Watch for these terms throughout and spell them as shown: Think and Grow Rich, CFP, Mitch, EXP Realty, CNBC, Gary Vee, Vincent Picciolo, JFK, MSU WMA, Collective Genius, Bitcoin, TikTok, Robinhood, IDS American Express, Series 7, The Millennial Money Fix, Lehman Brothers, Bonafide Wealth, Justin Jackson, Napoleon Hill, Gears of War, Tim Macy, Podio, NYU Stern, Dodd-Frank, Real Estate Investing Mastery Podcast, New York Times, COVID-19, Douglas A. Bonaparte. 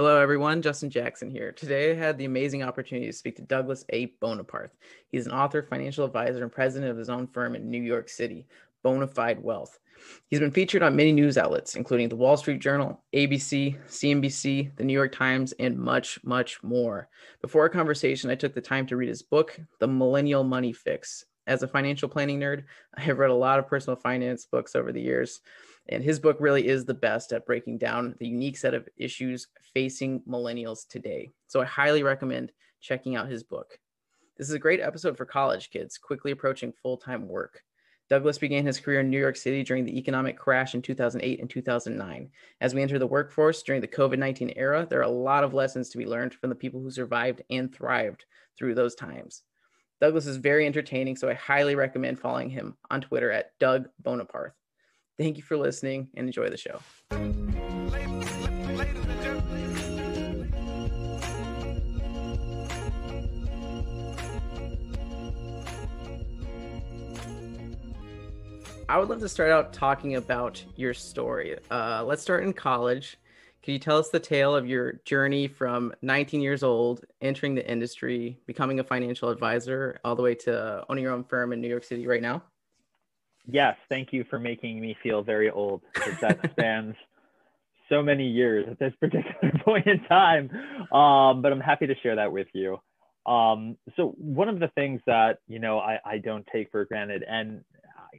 Hello, everyone. Justin Jackson here. Today, I had the amazing opportunity to speak to Douglas A. Bonaparte. He's an author, financial advisor, and president of his own firm in New York City, Bonafide Wealth. He's been featured on many news outlets, including The Wall Street Journal, ABC, CNBC, The New York Times, and much, much more. Before our conversation, I took the time to read his book, The Millennial Money Fix. As a financial planning nerd, I have read a lot of personal finance books over the years, and his book really is the best at breaking down the unique set of issues facing millennials today. So I highly recommend checking out his book. This is a great episode for college kids quickly approaching full-time work. Douglas began his career in New York City during the economic crash in 2008 and 2009. As we enter the workforce during the COVID-19 era, there are a lot of lessons to be learned from the people who survived and thrived through those times. Douglas is very entertaining, so I highly recommend following him on Twitter at Doug Bonaparte. Thank you for listening and enjoy the show. I would love to start out talking about your story. Let's start in college. Can you tell us the tale of your journey from 19 years old, entering the industry, becoming a financial advisor, all the way to owning your own firm in New York City right now? Yes, thank you for making me feel very old, because that spans so many years at this particular point in time, but I'm happy to share that with you. So one of the things that, you know, I don't take for granted and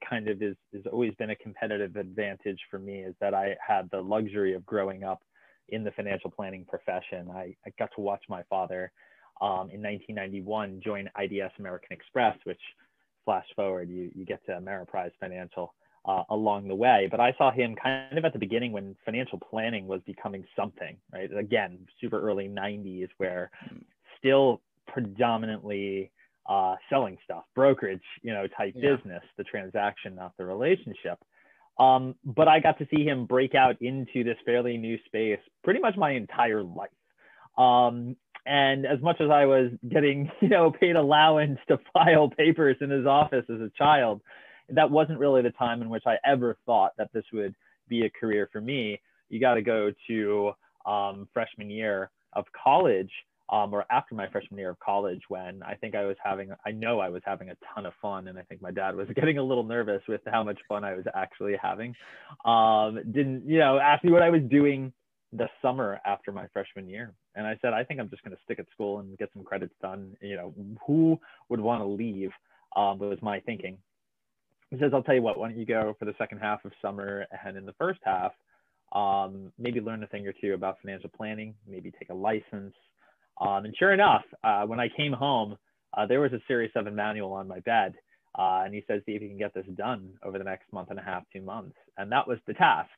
kind of is always been a competitive advantage for me is that I had the luxury of growing up in the financial planning profession. I got to watch my father in 1991 join IDS American Express, which flash forward, you get to Ameriprise Financial along the way. But I saw him kind of at the beginning when financial planning was becoming something, right? Again, super early 90s, where still predominantly selling stuff, brokerage, you know, type business, the transaction, not the relationship. But I got to see him break out into this fairly new space pretty much my entire life. And as much as I was getting, you know, paid allowance to file papers in his office as a child, that wasn't really the time in which I ever thought that this would be a career for me. You got to go to freshman year of college, or after my freshman year of college, when I think I was having a ton of fun. And I think my dad was getting a little nervous with how much fun I was actually having. Didn't, you know, ask me what I was doing the summer after my freshman year. And I said, I think I'm just going to stick at school and get some credits done. You know, who would want to leave? Was my thinking. He says, I'll tell you what, why don't you go for the second half of summer and in the first half, maybe learn a thing or two about financial planning, maybe take a license. And sure enough, when I came home, there was a Series 7 manual on my bed. And he says, see if you can get this done over the next month and a half, 2 months. And that was the task.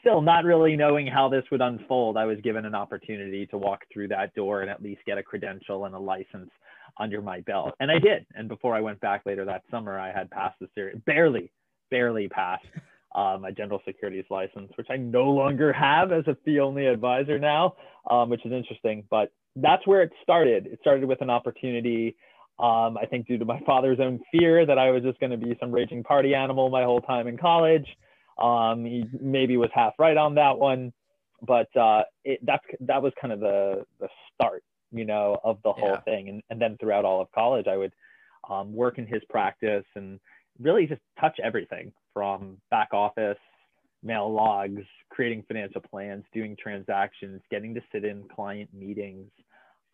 Still not really knowing how this would unfold, I was given an opportunity to walk through that door and at least get a credential and a license under my belt. And I did. And before I went back later that summer, I had passed the series, barely passed my general securities license, which I no longer have as a fee-only advisor now, which is interesting. But that's where it started. It started with an opportunity, I think due to my father's own fear that I was just going to be some raging party animal my whole time in college. He maybe was half right on that one, but that was kind of the start, you know, of the whole thing. And then throughout all of college, I would work in his practice and really just touch everything from back office, mail logs, creating financial plans, doing transactions, getting to sit in client meetings.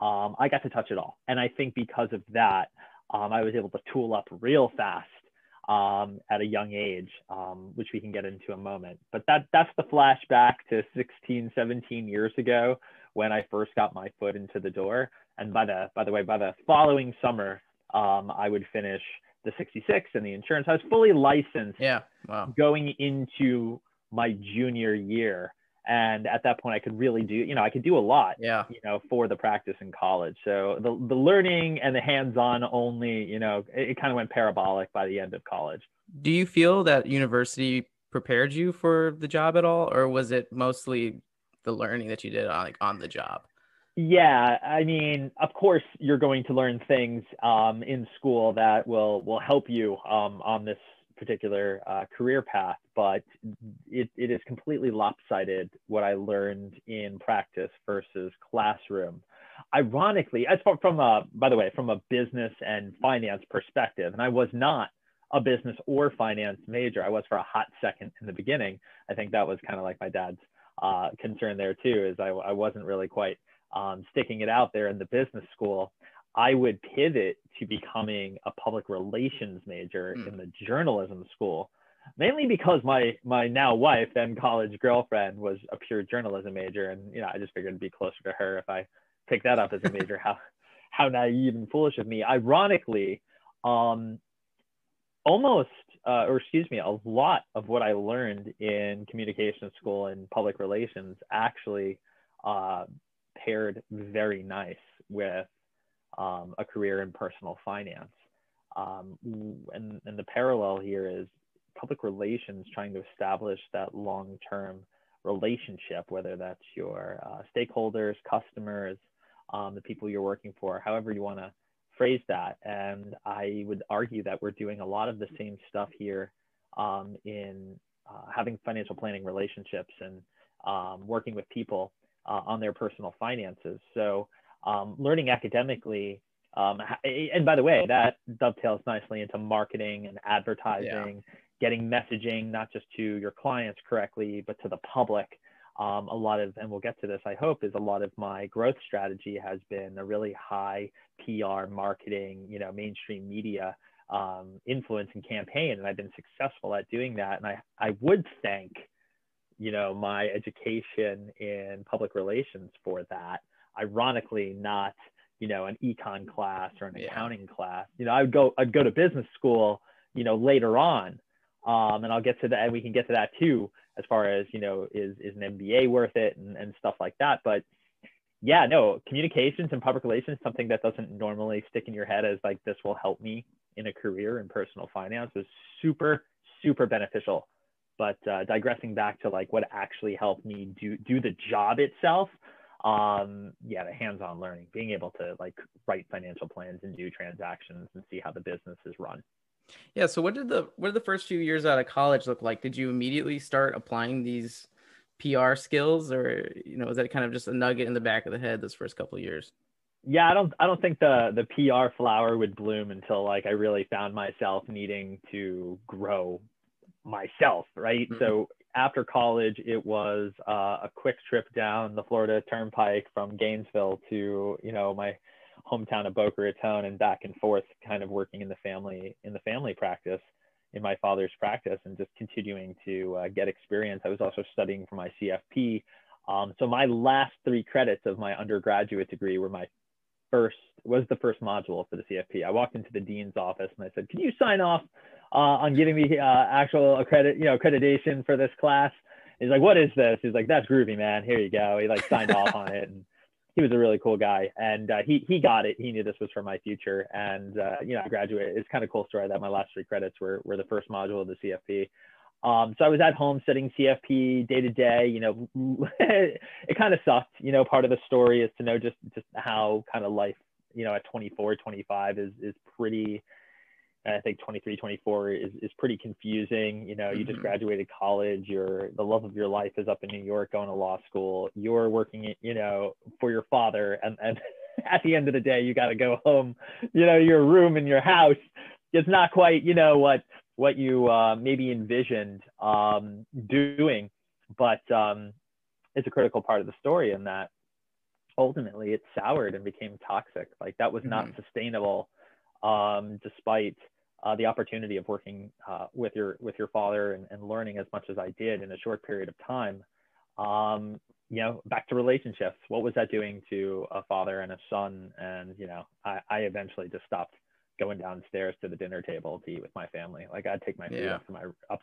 I got to touch it all. And I think because of that, I was able to tool up real fast at a young age, which we can get into in a moment. But that's the flashback to 16, 17 years ago when I first got my foot into the door. And by the following summer, I would finish the 66 and the insurance. I was fully licensed going into my junior year. And at that point, I could really do, you know, I could do a lot, you know, for the practice in college. So the learning and the hands-on only, you know, it kind of went parabolic by the end of college. Do you feel that university prepared you for the job at all? Or was it mostly the learning that you did on the job? Yeah, I mean, of course, you're going to learn things in school that will help you on this particular career path, but it is completely lopsided what I learned in practice versus classroom. Ironically, as far from a, by the way, from a business and finance perspective, and I was not a business or finance major. I was for a hot second in the beginning. I think that was kind of like my dad's concern there too, is I wasn't really quite sticking it out there in the business school. I would pivot to becoming a public relations major in the journalism school, mainly because my now wife, then college girlfriend, was a pure journalism major. And, you know, I just figured it'd be closer to her if I picked that up as a major. How naive and foolish of me. Ironically, a lot of what I learned in communications school and public relations actually paired very nice with a career in personal finance. And the parallel here is public relations trying to establish that long-term relationship, whether that's your stakeholders, customers, the people you're working for, however you want to phrase that. And I would argue that we're doing a lot of the same stuff here in having financial planning relationships and working with people on their personal finances. So learning academically, and by the way, that dovetails nicely into marketing and advertising, getting messaging, not just to your clients correctly, but to the public. And we'll get to this, I hope, is a lot of my growth strategy has been a really high PR marketing, you know, mainstream media influencing campaign. And I've been successful at doing that. And I would thank, you know, my education in public relations for that. Ironically, not, you know, an econ class or an accounting class. You know, I'd go to business school, you know, later on. And I'll get to that, and we can get to that too, as far as, you know, is an MBA worth it and stuff like that. But yeah, no, communications and public relations, something that doesn't normally stick in your head as like, this will help me in a career in personal finance, was super, super beneficial. But digressing back to like what actually helped me do the job itself, the hands-on learning, being able to like write financial plans and do transactions and see how the business is run. Yeah. So what did the first few years out of college look like? Did you immediately start applying these PR skills, or, you know, was that kind of just a nugget in the back of the head those first couple of years? Yeah, I don't think the PR flower would bloom until like I really found myself needing to grow myself. Right. Mm-hmm. So after college, it was a quick trip down the Florida Turnpike from Gainesville to, you know, my hometown of Boca Raton, and back and forth, kind of working in the family practice, in my father's practice, and just continuing to get experience. I was also studying for my CFP. So my last 3 credits of my undergraduate degree were the first module for the CFP. I walked into the dean's office and I said, "Can you sign off on giving me actual accreditation for this class?" And he's like, "What is this?" He's like, "That's groovy, man. Here you go." He like signed off on it. And he was a really cool guy, and he got it. He knew this was for my future, and I graduated. It's kind of a cool story that my last 3 credits were the first module of the CFP. So I was at home studying CFP day to day. You know, it kind of sucked. You know, part of the story is to know just how kind of life, you know, at 24, 25 is pretty. I think 23, 24 is pretty confusing. You know, you just graduated college. The love of your life is up in New York, going to law school. You're working, you know, for your father. And at the end of the day, you got to go home, you know, your room in your house. It's not quite, you know, what you maybe envisioned doing, but it's a critical part of the story in that ultimately it soured and became toxic. Like that was not sustainable, despite the opportunity of working with your father and learning as much as I did in a short period of time. You know, back to relationships. What was that doing to a father and a son? And, you know, I eventually just stopped going downstairs to the dinner table to eat with my family. Like I'd take my food up to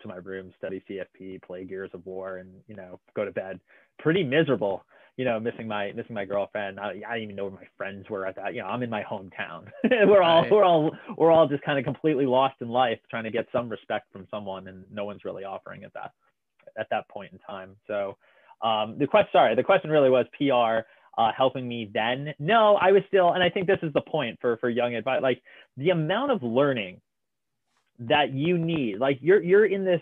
my room, study CFP, play Gears of War, and, you know, go to bed. Pretty miserable, you know, missing my girlfriend. I didn't even know where my friends were at that. You know, I'm in my hometown. we're all just kind of completely lost in life, trying to get some respect from someone, and no one's really offering at that point in time. So the question really was PR helping me then. No, I was still, and I think this is the point for young advice, like the amount of learning that you need. Like you're in this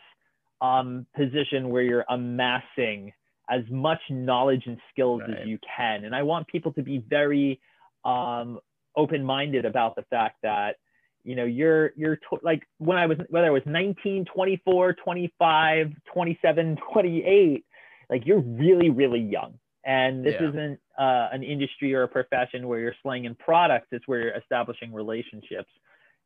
position where you're amassing as much knowledge and skills as you can. And I want people to be very open-minded about the fact that, you know, you're like when I was, whether it was 19, 24, 25, 27, 28, like you're really, really young. And this isn't an industry or a profession where you're slinging products. It's where you're establishing relationships.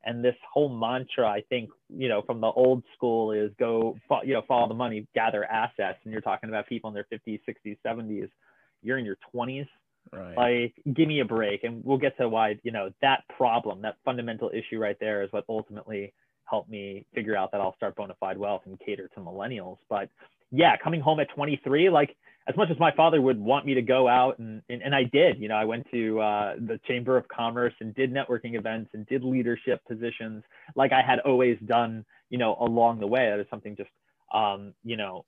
And this whole mantra, I think, you know, from the old school is go, you know, follow the money, gather assets. And you're talking about people in their 50s, 60s, 70s. You're in your 20s. Right. Like, give me a break. And we'll get to why, you know, that problem, that fundamental issue right there is what ultimately helped me figure out that I'll start Bonafide Wealth and cater to millennials. But yeah, coming home at 23, like as much as my father would want me to go out and I did, you know, I went to the Chamber of Commerce and did networking events and did leadership positions like I had always done, you know, along the way. That is something just, you know,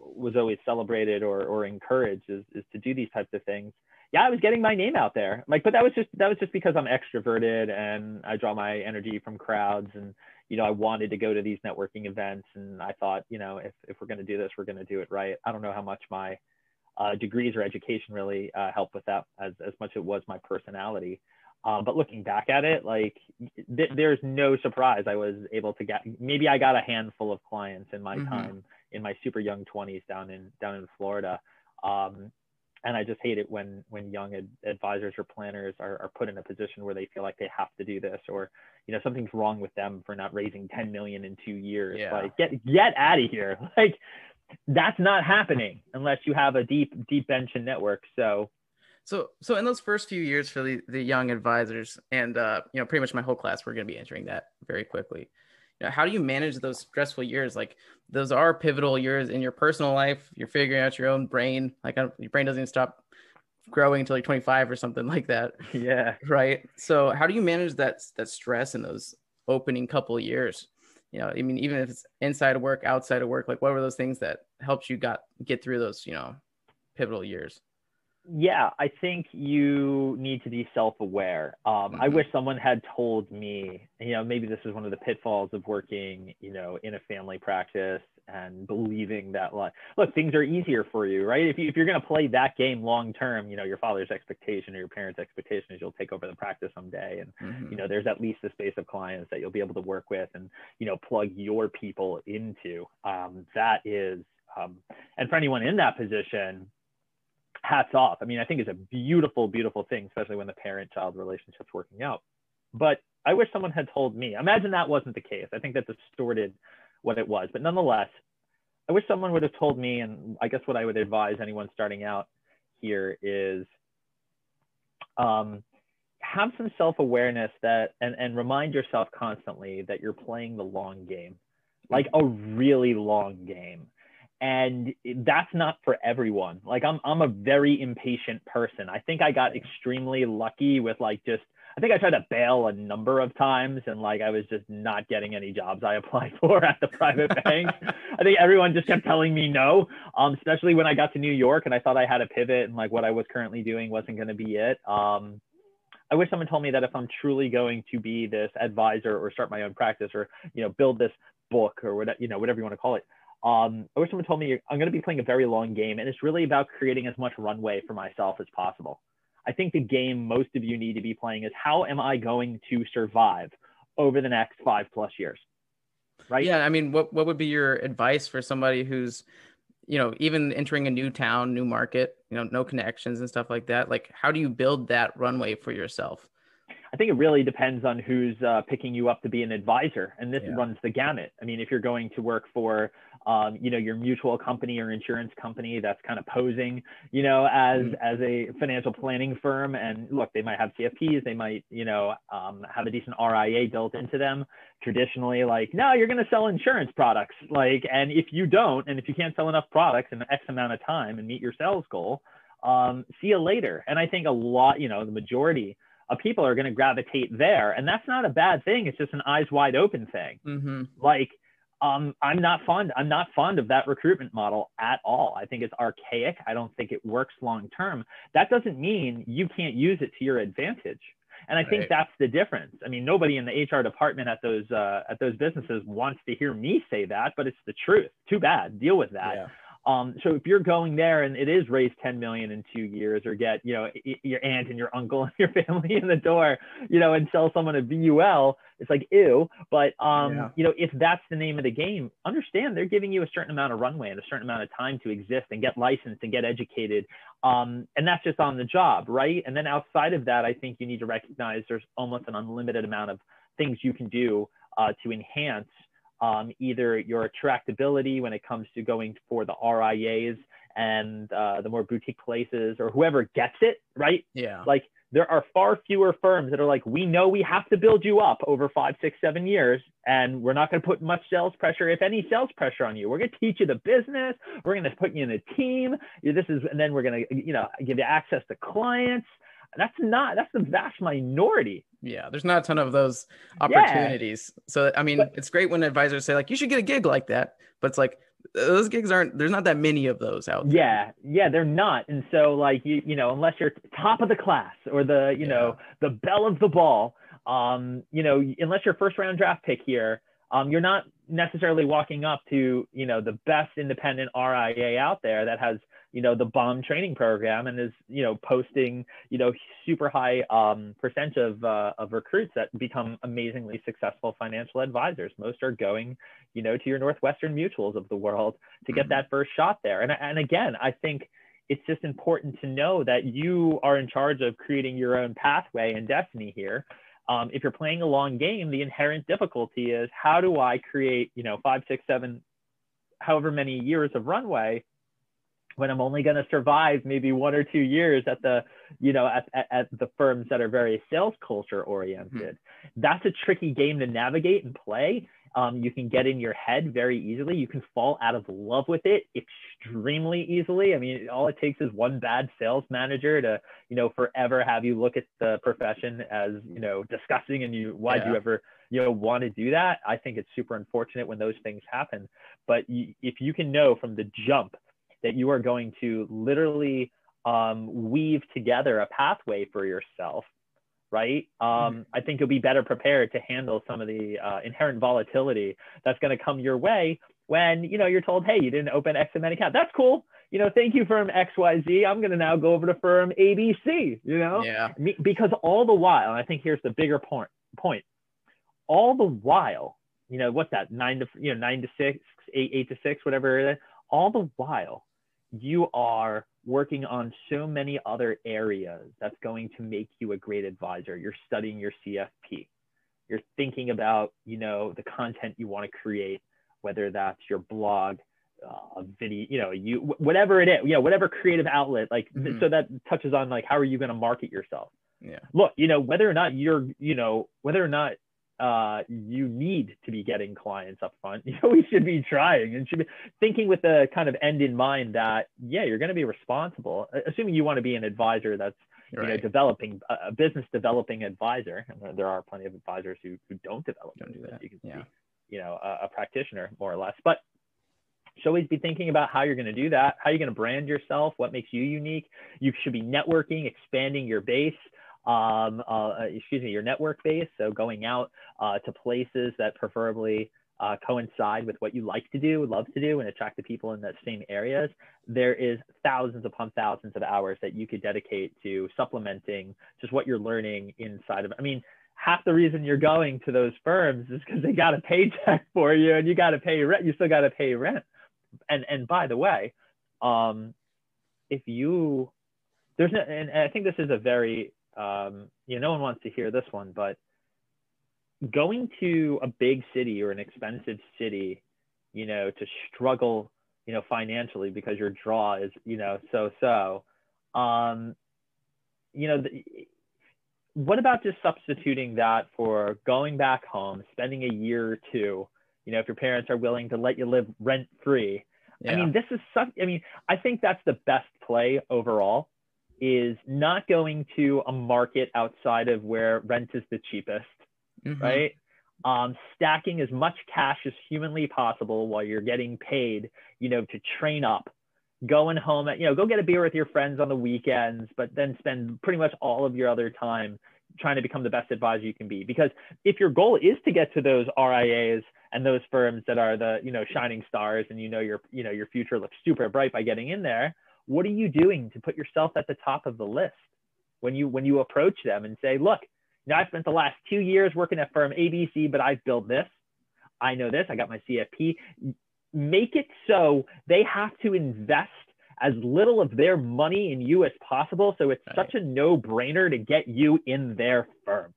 was always celebrated or encouraged is to do these types of things. Yeah, I was getting my name out there, like, but that was just because I'm extroverted and I draw my energy from crowds, and you know, I wanted to go to these networking events, and I thought, you know, if we're going to do this, we're going to do it right. I don't know how much my degrees or education really helped with that as much it was my personality. But looking back at it, like there's no surprise I was able to get. Maybe I got a handful of clients in my time in my super young 20s down in Florida. And I just hate it when young advisors or planners are put in a position where they feel like they have to do this, or, you know, something's wrong with them for not raising 10 million in 2 years. Yeah. Like get out of here. Like that's not happening unless you have a deep bench and network. So in those first few years for the young advisors and, you know, pretty much my whole class, we're going to be entering that very quickly. Now, how do you manage those stressful years? Like those are pivotal years in your personal life. You're figuring out your own brain. Like your brain doesn't even stop growing until like 25 or something like that. Yeah. Right. So how do you manage that stress in those opening couple of years? You know, I mean, even if it's inside of work, outside of work, like what were those things that helped you get through those, you know, pivotal years? Yeah, I think you need to be self-aware. I wish someone had told me, you know, maybe this is one of the pitfalls of working, you know, in a family practice and believing that, like, look, things are easier for you, right? If you're going to play that game long-term, you know, your father's expectation or your parents' expectation is you'll take over the practice someday. And, you know, there's at least this base of clients that you'll be able to work with and, you know, plug your people into. That is, and for anyone in that position, hats off. I mean, I think it's a beautiful, beautiful thing, especially when the parent-child relationship's working out. But I wish someone had told me. Imagine that wasn't the case. I think that distorted what it was. But nonetheless, I wish someone would have told me, and I guess what I would advise anyone starting out here is have some self-awareness that, and remind yourself constantly that you're playing the long game, like a really long game. And that's not for everyone. Like I'm a very impatient person. I think I got extremely lucky with like I think I tried to bail a number of times and like I was just not getting any jobs I applied for at the private bank. I think everyone just kept telling me no, especially when I got to New York and I thought I had a pivot and like what I was currently doing wasn't going to be it. I wish someone told me that if I'm truly going to be this advisor or start my own practice or, you know, build this book or whatever, you know, whatever you want to call it. I wish someone told me I'm going to be playing a very long game, and it's really about creating as much runway for myself as possible. I think the game most of you need to be playing is how am I going to survive over the next 5+ years, right? Yeah, I mean, what would be your advice for somebody who's, you know, even entering a new town, new market, you know, no connections and stuff like that? Like, how do you build that runway for yourself? I think it really depends on who's picking you up to be an advisor. And this runs the gamut. I mean, if you're going to work for, you know, your mutual company or insurance company that's kind of posing, you know, as a financial planning firm. And look, they might have CFPs. They might, you know, have a decent RIA built into them. Traditionally, like, no, you're going to sell insurance products. Like, and if you don't, and if you can't sell enough products in X amount of time and meet your sales goal, see you later. And I think a lot, you know, the majority people are going to gravitate there. And that's not a bad thing. It's just an eyes wide open thing. Like, I'm not fond of that recruitment model at all. I think it's archaic. I don't think it works long term. That doesn't mean you can't use it to your advantage. And I think that's the difference. I mean, nobody in the HR department at those businesses wants to hear me say that, but it's the truth. Too bad. Deal with that. Yeah. So if you're going there and it is raise 10 million in 2 years, or get, you know, your aunt and your uncle and your family in the door, you know, and sell someone a BUL, it's like, ew. But, you know, if that's the name of the game, understand they're giving you a certain amount of runway and a certain amount of time to exist and get licensed and get educated. And that's just on the job, right? And then outside of that, I think you need to recognize there's almost an unlimited amount of things you can do to enhance either your attractability when it comes to going for the RIAs and the more boutique places, or whoever gets it, right? Yeah. Like, there are far fewer firms that are like, we know we have to build you up over 5, 6, 7 years, and we're not going to put much sales pressure, if any sales pressure, on you. We're going to teach you the business. We're going to put you in a team. This is, and then we're going to, you know, give you access to clients. That's not, that's the vast minority. Yeah, there's not a ton of those opportunities. Yeah. So, I mean, but it's great when advisors say, like, you should get a gig like that. But it's like, those gigs aren't, there's not that many of those out there. Yeah, yeah, they're not. And so, like, you know, unless you're top of the class or the, you know, the belle of the ball, you know, unless you're first round draft pick here, you're not necessarily walking up to, you know, the best independent RIA out there that has, you know, the bomb training program and is, you know, posting, you know, super high percent of recruits that become amazingly successful financial advisors. Most are going, you know, to your Northwestern Mutuals of the world to get that first shot there. And again, I think it's just important to know that you are in charge of creating your own pathway and destiny here. If you're playing a long game, the inherent difficulty is, how do I create, you know, 5, 6, 7, however many years of runway, when I'm only going to survive maybe 1 or 2 years at the, you know, at the firms that are very sales culture oriented. That's a tricky game to navigate and play. You can get in your head very easily. You can fall out of love with it extremely easily. I mean, all it takes is one bad sales manager to, you know, forever have you look at the profession as, you know, disgusting, and you, why'd you ever, you know, want to do that? I think it's super unfortunate when those things happen. But if you can know from the jump that you are going to literally weave together a pathway for yourself, right? I think you'll be better prepared to handle some of the inherent volatility that's going to come your way when, you know, you're told, hey, you didn't open X amount account. That's cool. You know, thank you, firm XYZ. I'm going to now go over to firm ABC, you know? Yeah. Because all the while, and I think here's the bigger point, all the while, you know, what's that? 9 to 6, 8 to 6, whatever it is. All the while, you are working on so many other areas that's going to make you a great advisor. You're studying your CFP. You're thinking about, you know, the content you want to create, whether that's your blog, a video, you know, whatever it is, you know, whatever creative outlet, like, so that touches on, like, how are you going to market yourself? Yeah. Look, you know, whether or not you're, you know, whether or not you need to be getting clients up front. You know, we should be trying and should be thinking with the kind of end in mind that, yeah, you're going to be responsible, assuming you want to be an advisor that's, you know, developing a business developing advisor. And there are plenty of advisors who don't develop, you can be, you know, a practitioner more or less, but should always be thinking about how you're going to do that, how you're going to brand yourself, what makes you unique. You should be networking, expanding your base. Your network base. So going out to places that preferably coincide with what you like to do, love to do, and attract the people in that same areas. There is thousands upon thousands of hours that you could dedicate to supplementing just what you're learning inside of, I mean, half the reason you're going to those firms is because they got a paycheck for you and you got to pay rent. You still got to pay rent. And by the way, and I think this is a very, no one wants to hear this one, but going to a big city or an expensive city, you know, to struggle, you know, financially because your draw is, you know, what about just substituting that for going back home, spending a year or two, you know, if your parents are willing to let you live rent free. Yeah. I mean, I think that's the best play overall, is not going to a market outside of where rent is the cheapest, right? Stacking as much cash as humanly possible while you're getting paid, you know, to train up, going home, go get a beer with your friends on the weekends, but then spend pretty much all of your other time trying to become the best advisor you can be. Because if your goal is to get to those RIAs and those firms that are the, you know, shining stars, and your future looks super bright by getting in there, what are you doing to put yourself at the top of the list when you approach them and say, look, you know, I spent the last 2 years working at firm ABC, but I've built this, I know this, I got my CFP. Make it so they have to invest as little of their money in you as possible. So it's such a no-brainer to get you in their firm.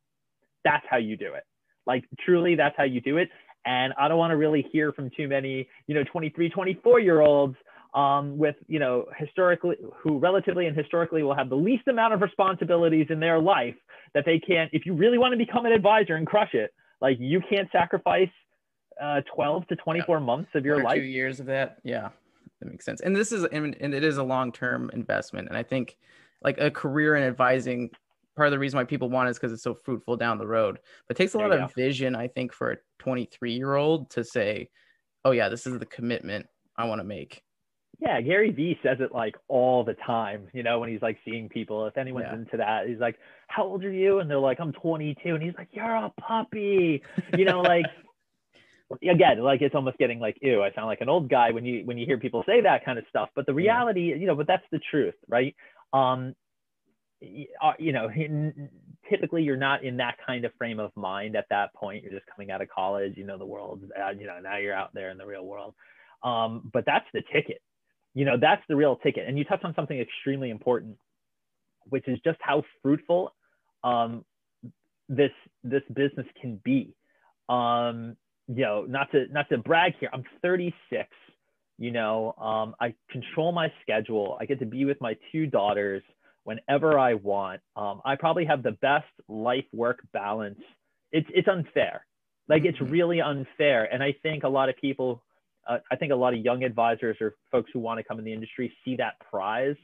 That's how you do it. Like, truly, that's how you do it. And I don't want to really hear from too many, 23, 24-year-olds with, who relatively and historically will have the least amount of responsibilities in their life, that they can't, if you really want to become an advisor and crush it, like, you can't sacrifice 12 to 24 months of your life. 2 years of that. Yeah. That makes sense. And this is, and it is a long-term investment. And I think, like, a career in advising, part of the reason why people want it is because it's so fruitful down the road, but it takes a lot of vision, I think, for a 23-year-old to say, oh yeah, this is the commitment I want to make. Yeah. Gary Vee says it like all the time, when he's like seeing people, if anyone's into that, he's like, how old are you? And they're like, I'm 22. And he's like, you're a puppy, like, again, like, it's almost getting like, ew, I sound like an old guy when you hear people say that kind of stuff. But the reality, but that's the truth, right? Typically you're not in that kind of frame of mind at that point. You're just coming out of college, the world's, now you're out there in the real world. But that's the ticket, that's the real ticket. And you touched on something extremely important, which is just how fruitful this business can be. Not to brag here, I'm 36, I control my schedule. I get to be with my two daughters whenever I want. I probably have the best life work balance. It's unfair. Like, it's really unfair. And I think a lot of people, young advisors or folks who want to come in the industry see that prize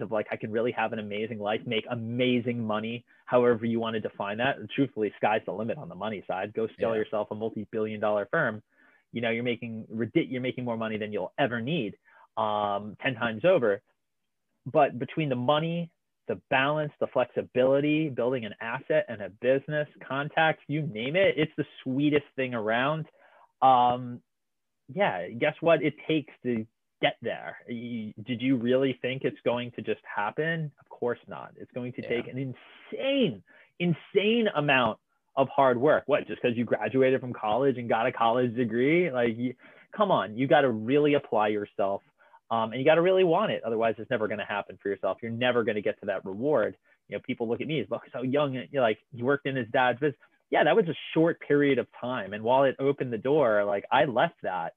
of, like, I can really have an amazing life, make amazing money, however you want to define that. And truthfully, sky's the limit on the money side. Go scale yourself a multi-billion-dollar firm. You're making more money than you'll ever need, 10 times over. But between the money, the balance, the flexibility, building an asset and a business, contacts, you name it, it's the sweetest thing around. Guess what it takes to get there? Did you really think it's going to just happen? Of course not. It's going to take an insane amount of hard work. What, just because you graduated from college and got a college degree? Like, come on, you got to really apply yourself, and you got to really want it. Otherwise, it's never going to happen for yourself. You're never going to get to that reward. People look at me as, well, so young, like, he worked in his dad's business. Yeah, that was a short period of time. And while it opened the door, like, I left that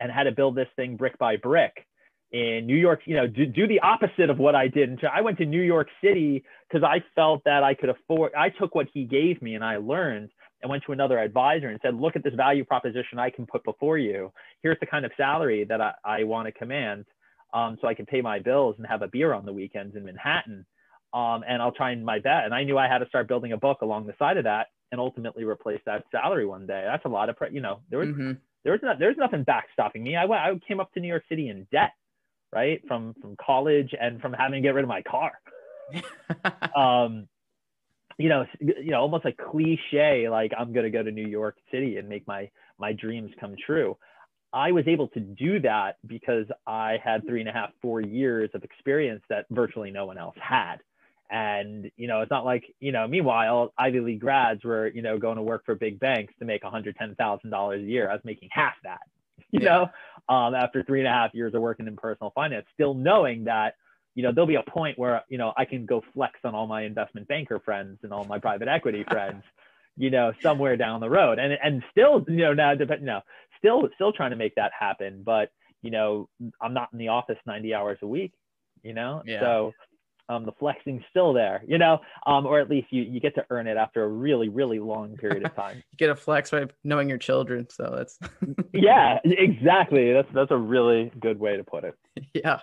and had to build this thing brick by brick in New York, do the opposite of what I did. And so I went to New York City because I felt that I could afford, I took what he gave me and I learned, and went to another advisor and said, look at this value proposition I can put before you. Here's the kind of salary that I want to command, so I can pay my bills and have a beer on the weekends in Manhattan. And I'll try my best. And I knew I had to start building a book along the side of that and ultimately replace that salary one day. That's a lot of, there was, there's nothing backstopping me. I came up to New York City in debt, right? From college and from having to get rid of my car. Almost like cliche, like, I'm going to go to New York City and make my dreams come true. I was able to do that because I had 4 years of experience that virtually no one else had. And, it's not like, meanwhile, Ivy League grads were, going to work for big banks to make $110,000 a year. I was making half that, after 3.5 years of working in personal finance, still knowing that, there'll be a point where, I can go flex on all my investment banker friends and all my private equity friends, somewhere down the road. And still, still trying to make that happen. But, I'm not in the office 90 hours a week, so the flexing's still there, or at least you get to earn it after a really, really long period of time. You get a flex by knowing your children. So that's yeah, exactly. That's a really good way to put it. Yeah.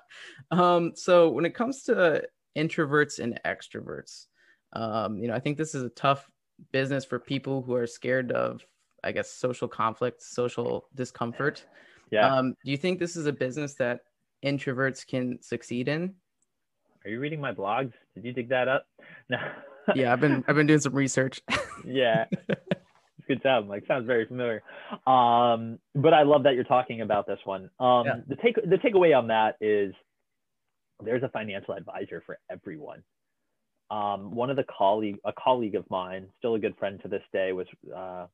So when it comes to introverts and extroverts, I think this is a tough business for people who are scared of, I guess, social conflict, social discomfort. Yeah. Do you think this is a business that introverts can succeed in? Are you reading my blogs? Did you dig that up? No. Yeah, I've been doing some research. Yeah. Good job. Like, sounds very familiar. But I love that you're talking about this one. Yeah. The takeaway on that is there's a financial advisor for everyone. One of the a colleague of mine, still a good friend to this day, was a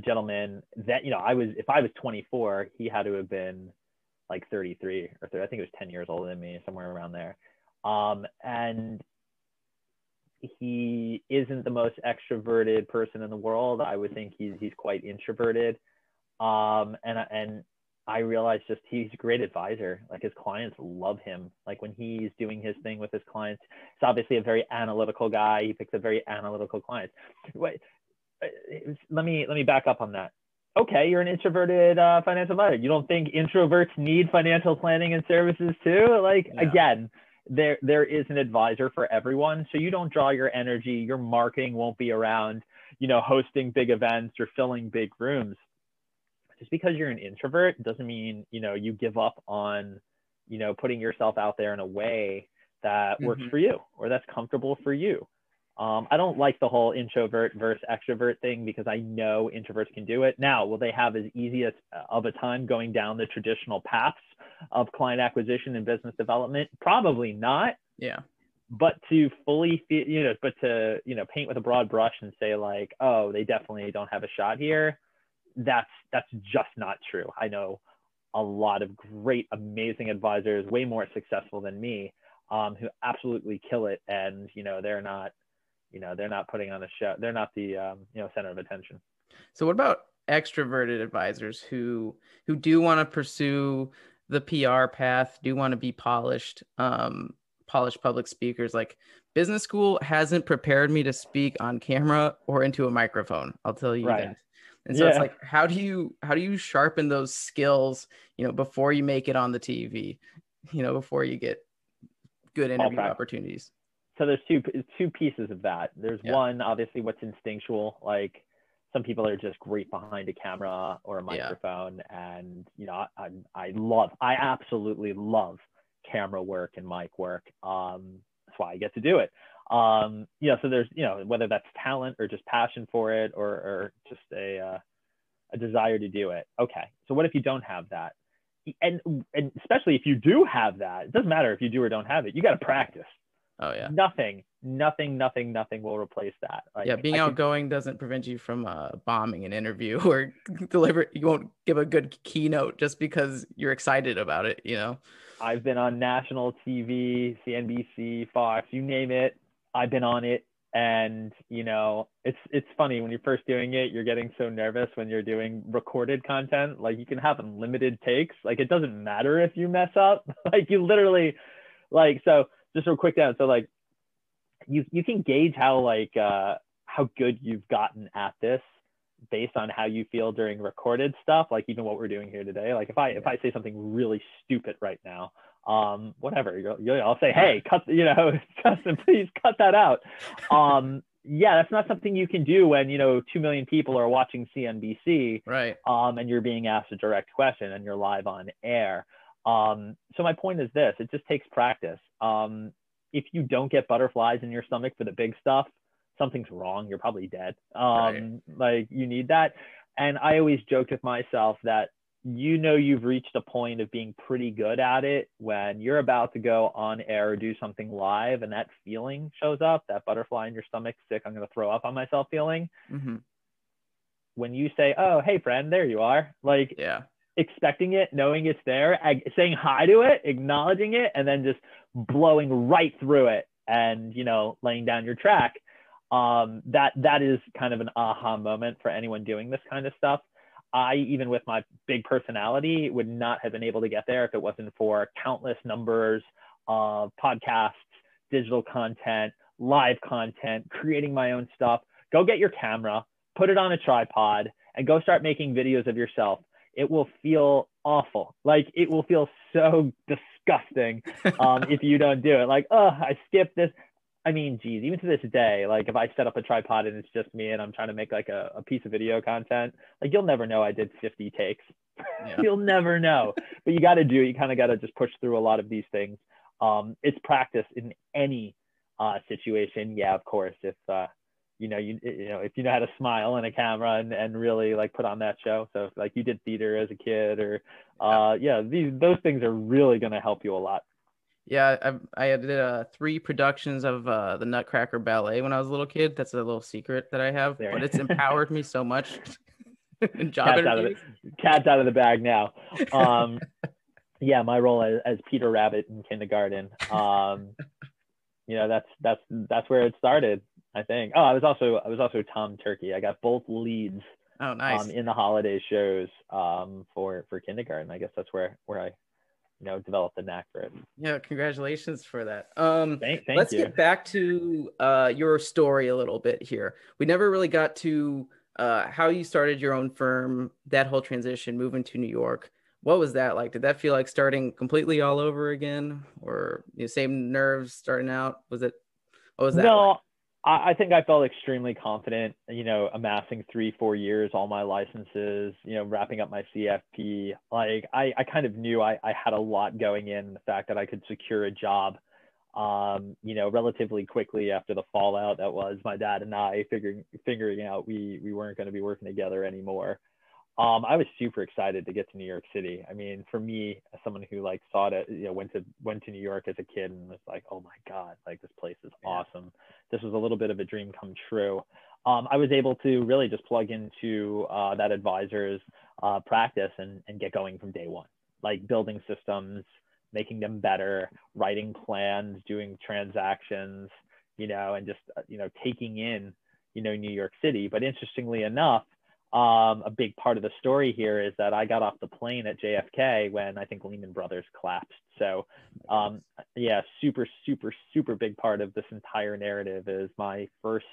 gentleman that, you know, if I was 24, he had to have been like 33 or 30, I think it was 10 years older than me, somewhere around there. And he isn't the most extroverted person in the world. I would think he's quite introverted. And I realized just he's a great advisor. Like, his clients love him. Like, when he's doing his thing with his clients, it's obviously a very analytical guy. He picks up very analytical clients. Wait, let me back up on that. Okay, you're an introverted financial advisor. You don't think introverts need financial planning and services too? Like, yeah. Again, there is an advisor for everyone. So you don't draw your energy, your marketing won't be around, you know, hosting big events or filling big rooms. Just because you're an introvert doesn't mean, you know, you give up on, you know, putting yourself out there in a way that works for you or that's comfortable for you. I don't like the whole introvert versus extrovert thing, because I know introverts can do it. Now, will they have as easy of a time going down the traditional paths of client acquisition and business development? Probably not. Yeah. But to fully, paint with a broad brush and say like, oh, they definitely don't have a shot here. That's just not true. I know a lot of great, amazing advisors, way more successful than me, who absolutely kill it. And, you know, they're not putting on a show. They're not the, center of attention. So what about extroverted advisors who do want to pursue the PR path, do want to be polished public speakers? Like, business school hasn't prepared me to speak on camera or into a microphone. I'll tell you that. And so it's like, how do you sharpen those skills, you know, before you make it on the TV, you know, before you get good interview opportunities? So there's two pieces of that. There's one, obviously, what's instinctual. Like, some people are just great behind a camera or a microphone. Yeah. And, you know, I absolutely love camera work and mic work. That's why I get to do it. So there's, you know, whether that's talent or just passion for it or just a desire to do it. Okay. So what if you don't have that? And especially if you do have that, it doesn't matter if you do or don't have it, you got to practice. Oh yeah. Nothing will replace that. Like, yeah. Being outgoing doesn't prevent you from bombing an interview or you won't give a good keynote just because you're excited about it. You know, I've been on national TV, CNBC, Fox, you name it. I've been on it. And, you know, it's funny when you're first doing it, you're getting so nervous when you're doing recorded content. Like, you can have unlimited takes. Like, it doesn't matter if you mess up, like you literally so just real quick down. So like, you can gauge how good you've gotten at this based on how you feel during recorded stuff. Like, even what we're doing here today, like if I say something really stupid right now, I'll say, hey, cut, you know, Justin, please cut that out. That's not something you can do when, you know, 2 million people are watching CNBC, right? And you're being asked a direct question and you're live on air. So my point is this, it just takes practice. If you don't get butterflies in your stomach for the big stuff, something's wrong. You're probably dead. Like, you need that. And I always joked with myself that, you know, you've reached a point of being pretty good at it when you're about to go on air or do something live and that feeling shows up, that butterfly in your stomach, sick, I'm going to throw up on myself feeling. Mm-hmm. When you say, oh, hey friend, there you are. Like, yeah. Expecting it, knowing it's there, saying hi to it, acknowledging it, and then just blowing right through it and, you know, laying down your track. That is kind of an aha moment for anyone doing this kind of stuff. I, even with my big personality, would not have been able to get there if it wasn't for countless numbers of podcasts, digital content, live content, creating my own stuff. Go get your camera, put it on a tripod, and go start making videos of yourself. It will feel awful. Like, it will feel so disgusting if you don't do it. Like, oh, I skipped this. I mean, geez, even to this day, like, if I set up a tripod and it's just me and I'm trying to make like a piece of video content, like, you'll never know I did 50 takes. Yeah. You'll never know. But you got to do it. You kind of got to just push through a lot of these things. It's practice in any situation, yeah, of course, if if you know how to smile in a camera and really like put on that show. So if, like, you did theater as a kid or those things are really going to help you a lot. Yeah, I did 3 productions of the Nutcracker Ballet when I was a little kid. That's a little secret that I have, but it's empowered me so much. Cat's out of the bag now. Yeah, my role as Peter Rabbit in kindergarten. That's where it started, I think. Oh, I was also Tom Turkey. I got both leads. Oh, nice. In the holiday shows for kindergarten. I guess that's where I developed a knack for it. Yeah, congratulations for that. Let's get back to your story a little bit here. We never really got to how you started your own firm, that whole transition, moving to New York. What was that like? Did that feel like starting completely all over again, or the same nerves starting out? What was that? No, like? I think I felt extremely confident, amassing 3-4 years, all my licenses, wrapping up my CFP. Like I kind of knew I had a lot going in, the fact that I could secure a job, relatively quickly after the fallout that was my dad and I figuring out we weren't going to be working together anymore. I was super excited to get to New York City. I mean, for me, as someone who like saw it, went to New York as a kid and was like, oh my God, like this place is awesome. This was a little bit of a dream come true. I was able to really just plug into that advisor's practice and get going from day one, like building systems, making them better, writing plans, doing transactions, and just, taking in, New York City. But interestingly enough, a big part of the story here is that I got off the plane at JFK when I think Lehman Brothers collapsed. So super, super, super big part of this entire narrative is my first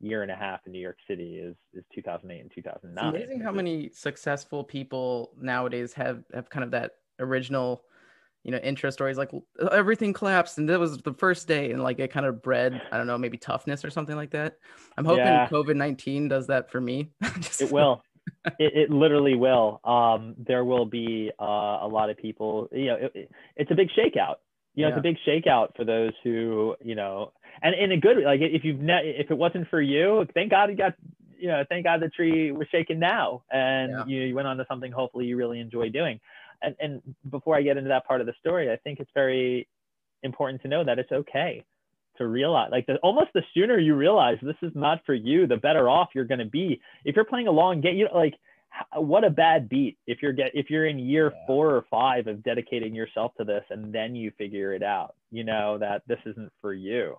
year and a half in New York City is 2008 and 2009. It's amazing how many successful people nowadays have kind of that original, interest stories, like everything collapsed and that was the first day, and like it kind of bred, I don't know, maybe toughness or something like that. I'm hoping COVID-19 does that for me. It will. It literally will. There will be a lot of people, it's a big shakeout. It's a big shakeout for those who, and in a good, like if it wasn't for you, thank God it got, thank God the tree was shaken now, and you went on to something hopefully you really enjoy doing. And before I get into that part of the story, I think it's very important to know that it's okay to realize, like almost the sooner you realize this is not for you, the better off you're going to be. If you're playing a long game, like what a bad beat if you're in year 4 or 5 of dedicating yourself to this, and then you figure it out, that this isn't for you,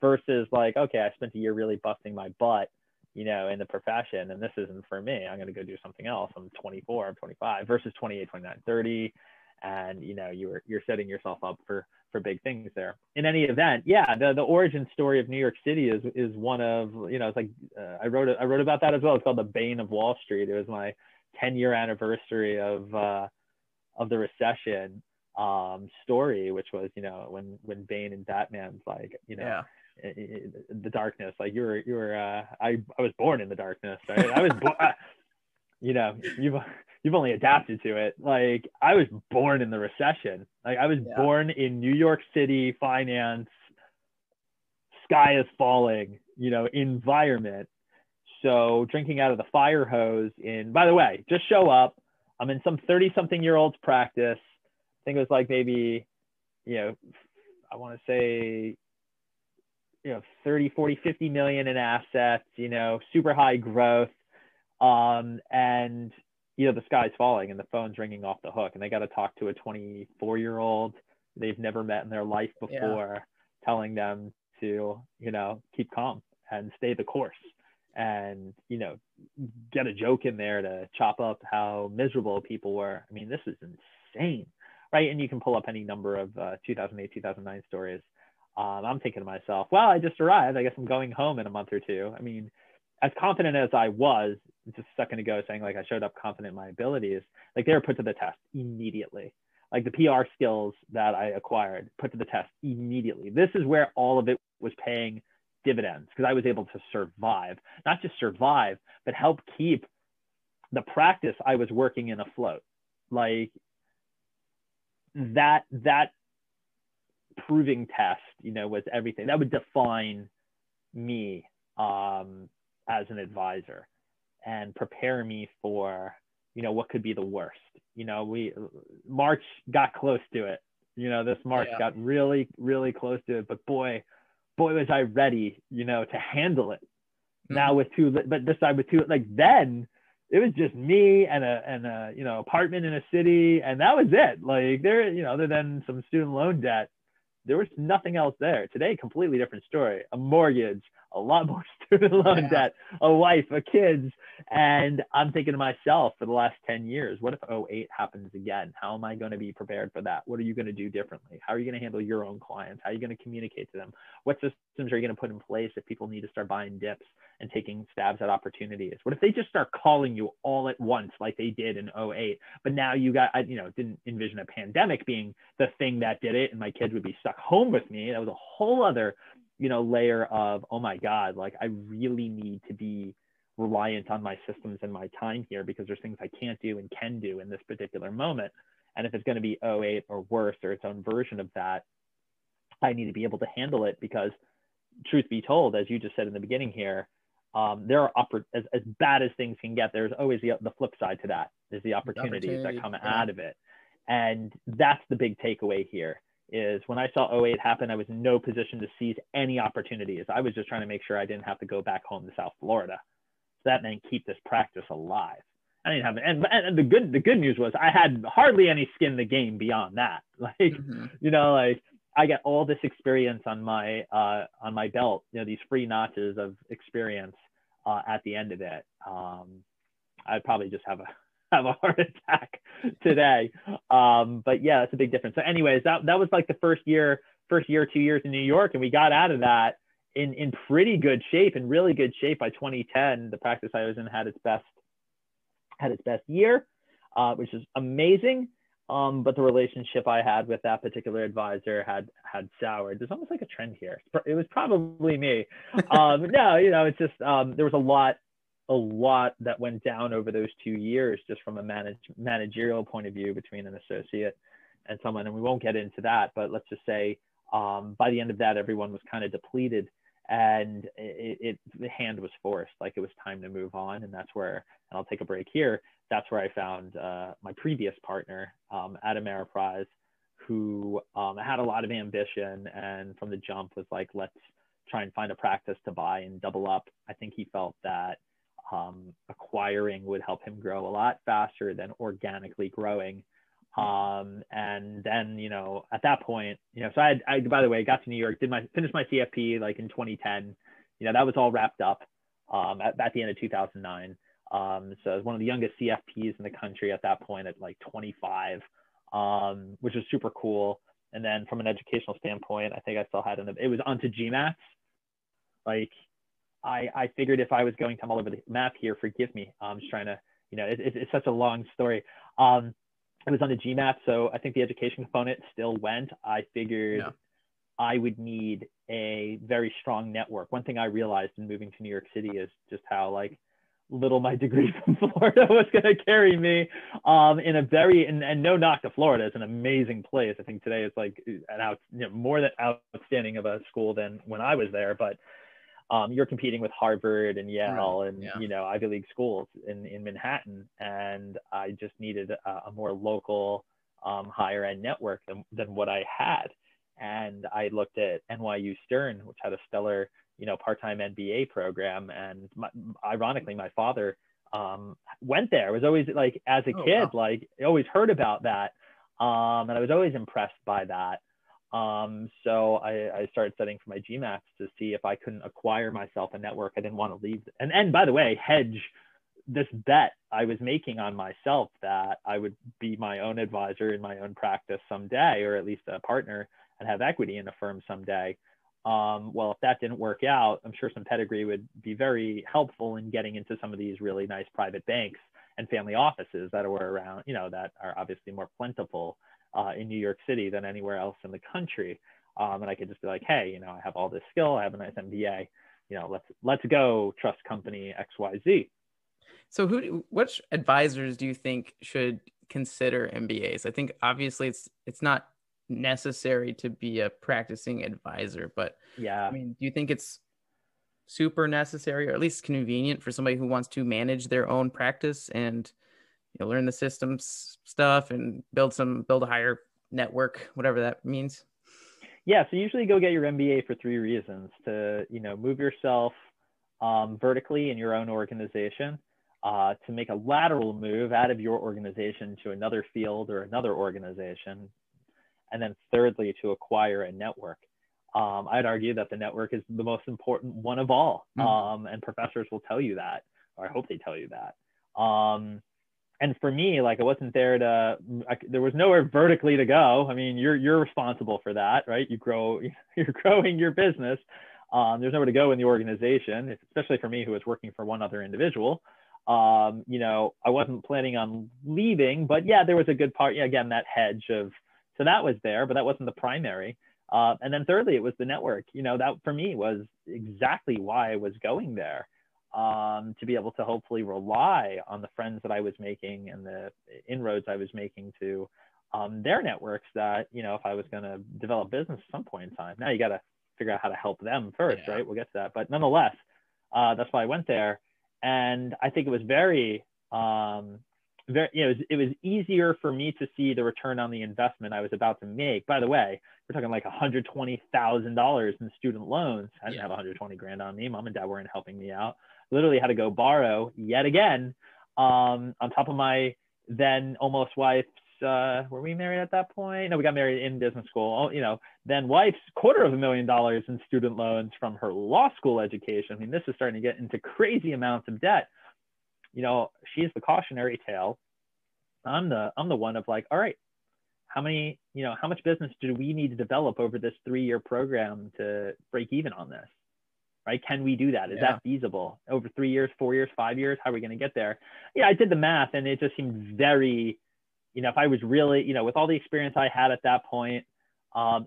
versus like, okay, I spent a year really busting my butt, in the profession, and this isn't for me. I'm going to go do something else. I'm 24, I'm 25 versus 28, 29, 30. And, you're setting yourself up for big things there. In any event, the origin story of New York City is one of, it's like, I wrote about that as well. It's called The Bane of Wall Street. It was my 10-year anniversary of the recession story, which was, when Bane and Batman's like, the darkness, like you were I was born in the darkness, right? I was you've only adapted to it. Like I was born in the recession. Like I was born in New York City finance, sky is falling, environment. So drinking out of the fire hose by the way, just show up. I'm in some 30-something-year-old's practice. I think it was like maybe, I want to say 30, 40, 50 million in assets, super high growth. And, the sky's falling and the phone's ringing off the hook, and they got to talk to a 24-year-old they've never met in their life before, telling them to, keep calm and stay the course, and, get a joke in there to chop up how miserable people were. I mean, this is insane, right? And you can pull up any number of 2008, 2009 stories. I'm thinking to myself, well, I just arrived. I guess I'm going home in a month or two. I mean, as confident as I was just a second ago saying like I showed up confident in my abilities, like they were put to the test immediately. Like the PR skills that I acquired put to the test immediately. This is where all of it was paying dividends, because I was able to survive, not just survive, but help keep the practice I was working in afloat. Like that proving test, you know, was everything. That would define me as an advisor and prepare me for, you know, what could be the worst. You know, March got close to it. You know, this March got really, really close to it. But boy, was I ready, you know, to handle it. Now then it was just me and a you know, apartment in a city, and that was it. Like, there, you know, other than some student loan debt, there was nothing else there. Today, completely different story. A mortgage, a lot more student loan debt, a wife, a kids. And I'm thinking to myself, for the last 10 years, what if 08 happens again? How am I going to be prepared for that? What are you going to do differently? How are you going to handle your own clients? How are you going to communicate to them? What systems are you going to put in place if people need to start buying dips and taking stabs at opportunities? What if they just start calling you all at once like they did in 08? But now you got, you know, didn't envision a pandemic being the thing that did it, and my kids would be stuck home with me. That was a whole other, you know, layer of, oh my God, like, I really need to be reliant on my systems and my time here, because there's things I can't do and can do in this particular moment. And if it's going to be 08 or worse, or its own version of that, I need to be able to handle it, because truth be told, as you just said in the beginning here, there are as bad as things can get, there's always the flip side to that. There's the opportunities that come out of it. And that's the big takeaway here. Is when I saw 08 happen, I was in no position to seize any opportunities. I was just trying to make sure I didn't have to go back home to South Florida. So that meant keep this practice alive. I didn't have, and the good news was I had hardly any skin in the game beyond that. Like, you know, like, I got all this experience on my belt, you know, these free notches of experience at the end of it. I'd probably just have a heart attack today. But yeah, that's a big difference. So anyways, that was like the first year, 2 years in New York. And we got out of that in pretty good shape, in really good shape. By 2010, the practice I was in had its best year, which is amazing. But the relationship I had with that particular advisor had soured. There's almost like a trend here. It was probably me. No, you know, it's just, there was a lot that went down over those 2 years, just from a managerial point of view between an associate and someone. And we won't get into that, but let's just say by the end of that, everyone was kind of depleted, and the hand was forced. Like, it was time to move on. And that's where, and I'll take a break here, that's where I found my previous partner at Ameriprise, who had a lot of ambition, and from the jump was like, let's try and find a practice to buy and double up. I think he felt that acquiring would help him grow a lot faster than organically growing. And then, you know, at that point, you know, so I by the way, got to New York, finished my CFP like in 2010, you know, that was all wrapped up at the end of 2009. So I was one of the youngest CFPs in the country at that point, at like 25, which was super cool. And then from an educational standpoint, I think I still had it was onto GMATs. Like, I figured if I was going to come all over the map here, forgive me. I'm just trying to, you know, it's such a long story. It was on the GMAT, so I think the education component still went. I figured I would need a very strong network. One thing I realized in moving to New York City is just how, like, little my degree from Florida was going to carry me in a very, and no knock to Florida, it's an amazing place. I think today it's like more than outstanding of a school than when I was there, but you're competing with Harvard and Yale you know, Ivy League schools in Manhattan. And I just needed a more local higher end network than what I had. And I looked at NYU Stern, which had a stellar, you know, part-time MBA program. And ironically, my father went there. It was always like, as a kid, like, I always heard about that. And I was always impressed by that. So I started studying for my GMATs to see if I couldn't acquire myself a network. I didn't want to leave. And by the way, hedge this bet I was making on myself that I would be my own advisor in my own practice someday, or at least a partner and have equity in a firm someday. Well, if that didn't work out, I'm sure some pedigree would be very helpful in getting into some of these really nice private banks and family offices that were around, you know, that are obviously more plentiful in New York City than anywhere else in the country. And I could just be like, hey, you know, I have all this skill, I have a nice MBA, you know, let's go trust company XYZ. So which advisors do you think should consider MBAs? I think obviously it's not necessary to be a practicing advisor, but yeah, I mean, do you think it's super necessary, or at least convenient, for somebody who wants to manage their own practice and, you know, learn the systems stuff and build a higher network, whatever that means? Yeah. So usually go get your MBA for three reasons: to, you know, move yourself vertically in your own organization, to make a lateral move out of your organization to another field or another organization. And then thirdly, to acquire a network. I'd argue that the network is the most important one of all. And professors will tell you that, or I hope they tell you that. And for me, like, I wasn't there to, there was nowhere vertically to go. I mean, you're responsible for that, right? You're growing your business. There's nowhere to go in the organization, especially for me, who was working for one other individual. You know, I wasn't planning on leaving, but yeah, there was a good part. Yeah, again, that hedge of, so that was there, but that wasn't the primary. And then thirdly, it was the network. You know, that for me was exactly why I was going there, to be able to hopefully rely on the friends that I was making and the inroads I was making to their networks, that, you know, if I was going to develop business at some point in time. Now you got to figure out how to help them first, yeah, right? We'll get to that. But nonetheless, that's why I went there. And I think it was it was easier for me to see the return on the investment I was about to make. By the way, we're talking like $120,000 in student loans. I didn't have 120 grand on me. Mom and dad weren't helping me out. Literally had to go borrow yet again, on top of my then almost wife's, were we married at that point? No, we got married in business school. You know, then wife's $250,000 in student loans from her law school education. I mean, this is starting to get into crazy amounts of debt. You know, she's the cautionary tale. I'm the one of like, all right, how much business do we need to develop over this 3-year program to break even on this, right? Can we do that? Is that feasible over 3 years, 4 years, 5 years? How are we going to get there? Yeah, I did the math, and it just seemed very, you know, if I was really, you know, with all the experience I had at that point,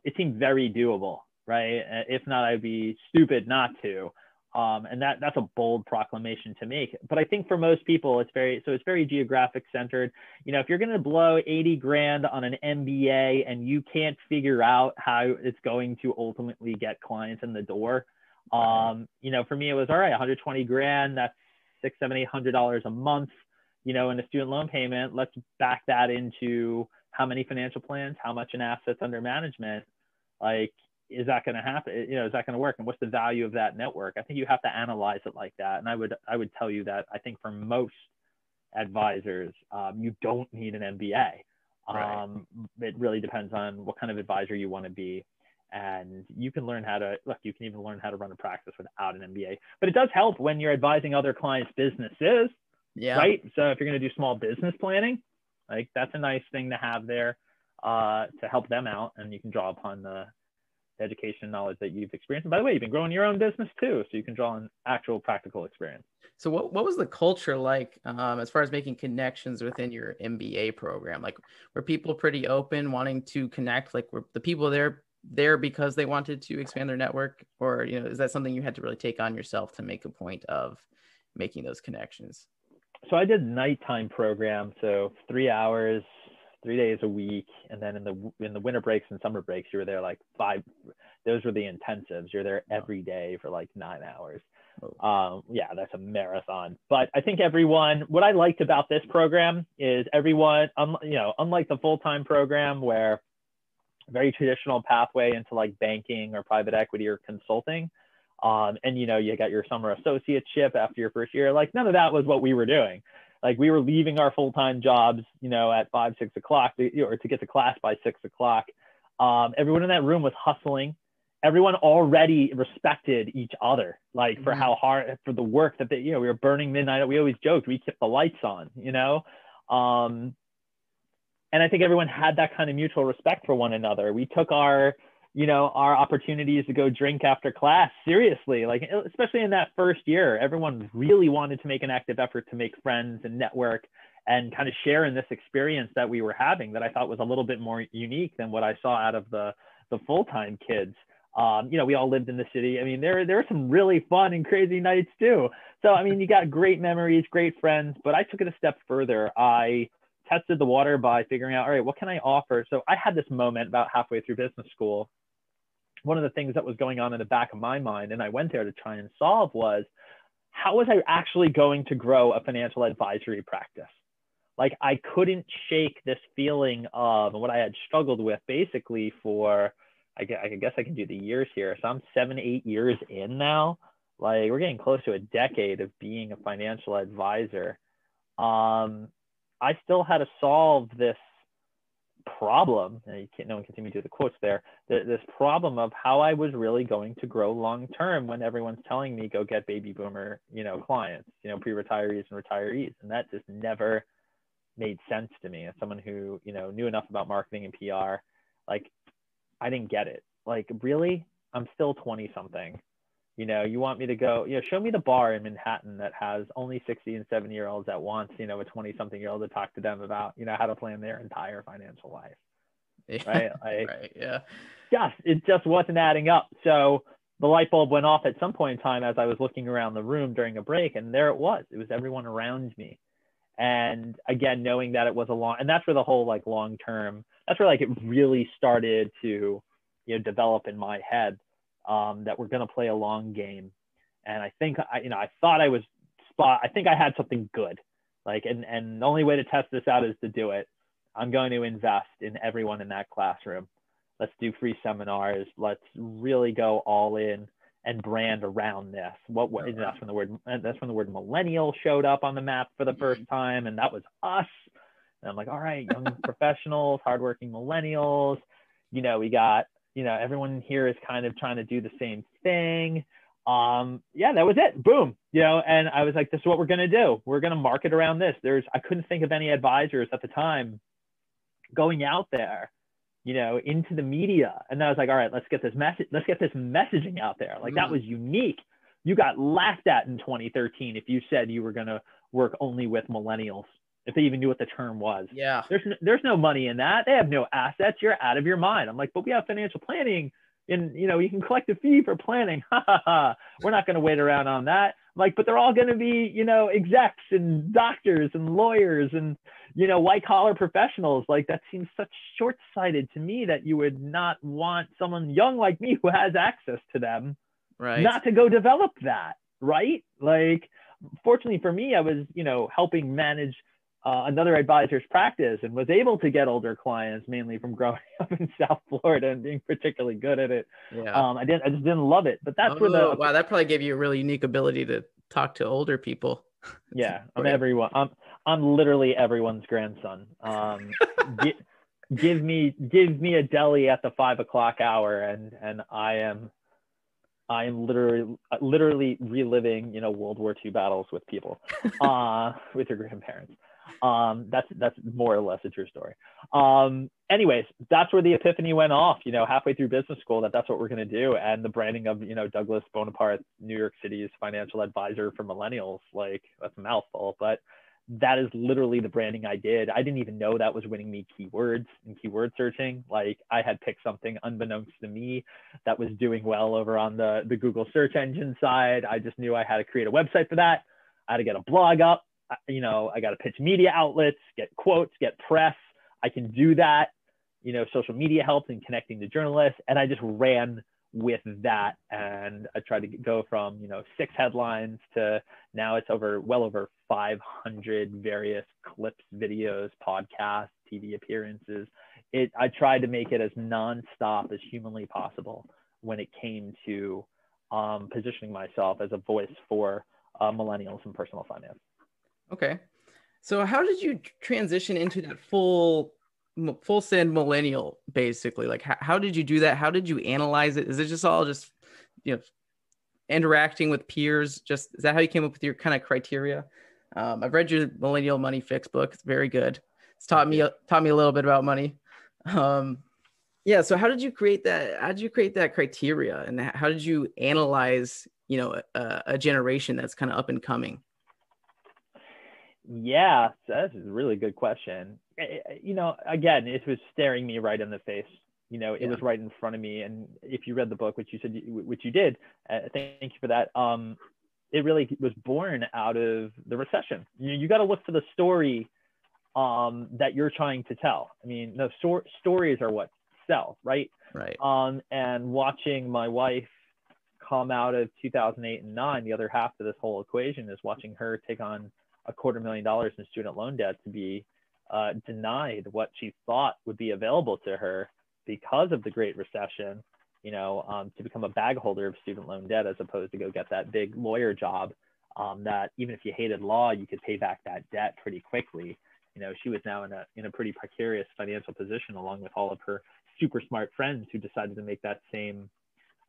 it seemed very doable, right? If not, I'd be stupid not to. And that's a bold proclamation to make. But I think for most people, it's very geographic centered. You know, if you're going to blow 80 grand on an MBA and you can't figure out how it's going to ultimately get clients in the door, you know, for me, it was all right, 120 grand, that's $600, $700, $800 a month, you know, in a student loan payment. Let's back that into how many financial plans, how much in assets under management, like, is that going to happen? You know, is that going to work? And what's the value of that network? I think you have to analyze it like that. And I would tell you that I think for most advisors, you don't need an MBA. Right. It really depends on what kind of advisor you want to be. And you can learn how to, look, you can even learn how to run a practice without an MBA, but it does help when you're advising other clients' businesses, right? So if you're going to do small business planning, like, that's a nice thing to have there, to help them out. And you can draw upon the education and knowledge that you've experienced. And by the way, you've been growing your own business too, so you can draw on actual practical experience. So what was the culture like, as far as making connections within your MBA program? Like, were people pretty open, wanting to connect? Like, were the people there because they wanted to expand their network? Or, you know, is that something you had to really take on yourself to make a point of making those connections? So I did nighttime program. So 3 hours, 3 days a week, and then in the winter breaks and summer breaks, you were there like five. Those were the intensives. You're there every day for like 9 hours. Yeah, that's a marathon. But I think what I liked about this program is everyone, you know, unlike the full-time program, where very traditional pathway into like banking or private equity or consulting, and, you know, you got your summer associateship after your first year. Like, none of that was what we were doing. Like, we were leaving our full-time jobs, you know, at 5, 6 o'clock to get to class by 6 o'clock. Everyone in that room was hustling. Everyone already respected each other, like, for how hard, for the work that they, you know, we were burning midnight. We always joked, we kept the lights on, you know? And I think everyone had that kind of mutual respect for one another. We took our opportunities to go drink after class seriously, like, especially in that first year, everyone really wanted to make an active effort to make friends and network and kind of share in this experience that we were having, that I thought was a little bit more unique than what I saw out of the full-time kids. You know, we all lived in the city. I mean, there were some really fun and crazy nights too. So, I mean, you got great memories, great friends, but I took it a step further. I tested the water by figuring out, all right, what can I offer? So I had this moment about halfway through business school. One of the things that was going on in the back of my mind, and I went there to try and solve, was how was I actually going to grow a financial advisory practice? Like, I couldn't shake this feeling of what I had struggled with basically for, I guess I can do the years here. So I'm 7, 8 years in now. Like, we're getting close to a decade of being a financial advisor. I still had to solve this problem. You can't, no one can see me do the quotes there. This problem of how I was really going to grow long-term when everyone's telling me, go get baby boomer, clients, pre-retirees and retirees. And that just never made sense to me as someone who, knew enough about marketing and PR. Like, I didn't get it. Like, really? I'm still 20 something. You want me to go, show me the bar in Manhattan that has only 60 and 70 year olds that wants, a 20 something year old to talk to them about, how to plan their entire financial life. Yeah, right? Like, right. Yeah. It just wasn't adding up. So the light bulb went off at some point in time as I was looking around the room during a break, and there it was. It was everyone around me. And again, knowing that it was a long, and that's where the whole like long-term, that's where like it really started to, develop in my head. That we're going to play a long game. And I think, I thought I was spot. I think I had something good. Like, and the only way to test this out is to do it. I'm going to invest in everyone in that classroom. Let's do free seminars. Let's really go all in and brand around this. That's when the word millennial showed up on the map for the first time. And that was us. And I'm like, all right, young professionals, hardworking millennials, we got, everyone here is kind of trying to do the same thing. Yeah, that was it. Boom. And I was like, this is what we're going to do. We're going to market around this. I couldn't think of any advisors at the time going out there, into the media. And I was like, all right, let's get this messaging out there. Like, that was unique. You got laughed at in 2013 if you said you were going to work only with millennials, if they even knew what the term was. Yeah. There's no money in that. They have no assets. You're out of your mind. I'm like, but we have financial planning, and you can collect a fee for planning. We're not going to wait around on that. I'm like, but they're all going to be, execs and doctors and lawyers and, white collar professionals. Like, that seems such short-sighted to me that you would not want someone young like me who has access to them, right, not to go develop that. Right. Like, fortunately for me, I was, helping manage another advisor's practice and was able to get older clients, mainly from growing up in South Florida and being particularly good at it. Yeah. I just didn't love it, but that's where the, wow, that probably gave you a really unique ability to talk to older people. Yeah. I'm literally everyone's grandson. Give me a deli at the 5 o'clock hour. And I am literally reliving, World War II battles with people, with your grandparents. That's more or less a true story. Anyways, that's where the epiphany went off, halfway through business school, that's what we're going to do. And the branding of, Douglas Bonaparte, New York City's financial advisor for millennials, like, that's a mouthful, but that is literally the branding I did. I didn't even know that was winning me keywords and keyword searching. Like, I had picked something unbeknownst to me that was doing well over on the Google search engine side. I just knew I had to create a website for that. I had to get a blog up. I got to pitch media outlets, get quotes, get press. I can do that. Social media helps in connecting to journalists. And I just ran with that. And I tried to go from, 6 headlines to now it's well over 500 various clips, videos, podcasts, TV appearances. I tried to make it as nonstop as humanly possible when it came to positioning myself as a voice for millennials in personal finance. Okay. So how did you transition into that full send millennial, basically? Like, how did you do that? How did you analyze it? Is it just all just, interacting with peers? Just, is that how you came up with your kind of criteria? I've read your Millennial Money Fix book. It's very good. It's taught me a little bit about money. Yeah. So how did you create that? How did you create that criteria? And how did you analyze, a generation that's kind of up and coming? Yeah, that's a really good question. Again, it was staring me right in the face. It was right in front of me. And if you read the book, which you said, which you did, thank you for that. It really was born out of the recession. You got to look for the story that you're trying to tell. I mean, no, stories are what sell, right? Right. And watching my wife come out of 2008 and 2009, the other half of this whole equation is watching her take on $250,000 in student loan debt to be denied what she thought would be available to her because of the Great Recession, you know, to become a bag holder of student loan debt as opposed to go get that big lawyer job that even if you hated law, you could pay back that debt pretty quickly. You know, she was now in a pretty precarious financial position along with all of her super smart friends who decided to make that same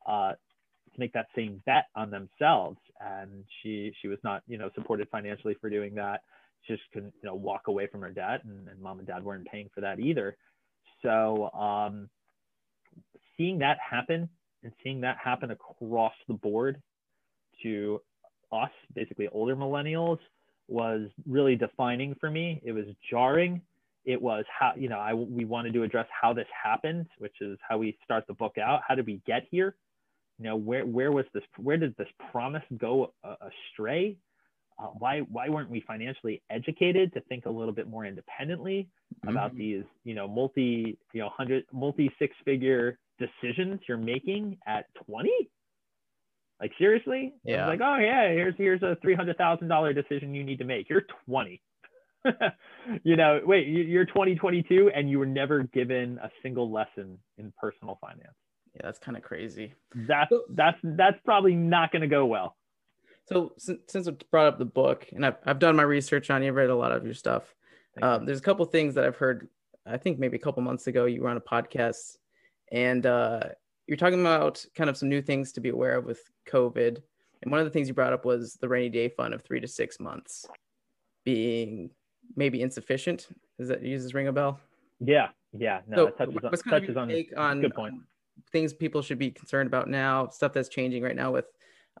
bet on themselves, and she was not, you know, supported financially for doing that. She just couldn't, you know, walk away from her debt, and mom and dad weren't paying for that either. So seeing that happen, and seeing that happen across the board to us, basically older millennials, was really defining for me. It was jarring. It was how, you know, we wanted to address how this happened, which is how we start the book out. How did we get here? You know, where was this? Where did this promise go astray? Why weren't we financially educated to think a little bit more independently about these, you know, multi six figure decisions you're making at 20? Like, seriously? Yeah. Like, oh yeah, here's a $300,000 decision you need to make. You're 20. You know, wait, you're 2022, and you were never given a single lesson in personal finance. Yeah, that's kind of crazy. That's probably not going to go well. So since I brought up the book, and I've done my research on you, I've read a lot of your stuff. There's a couple of things that I've heard. I think maybe a couple months ago you were on a podcast, and you're talking about kind of some new things to be aware of with COVID. And one of the things you brought up was the rainy day fund of 3 to 6 months being maybe insufficient. Does that ring a bell? Yeah, yeah. No, so it touches on a good point. Things people should be concerned about now, stuff that's changing right now with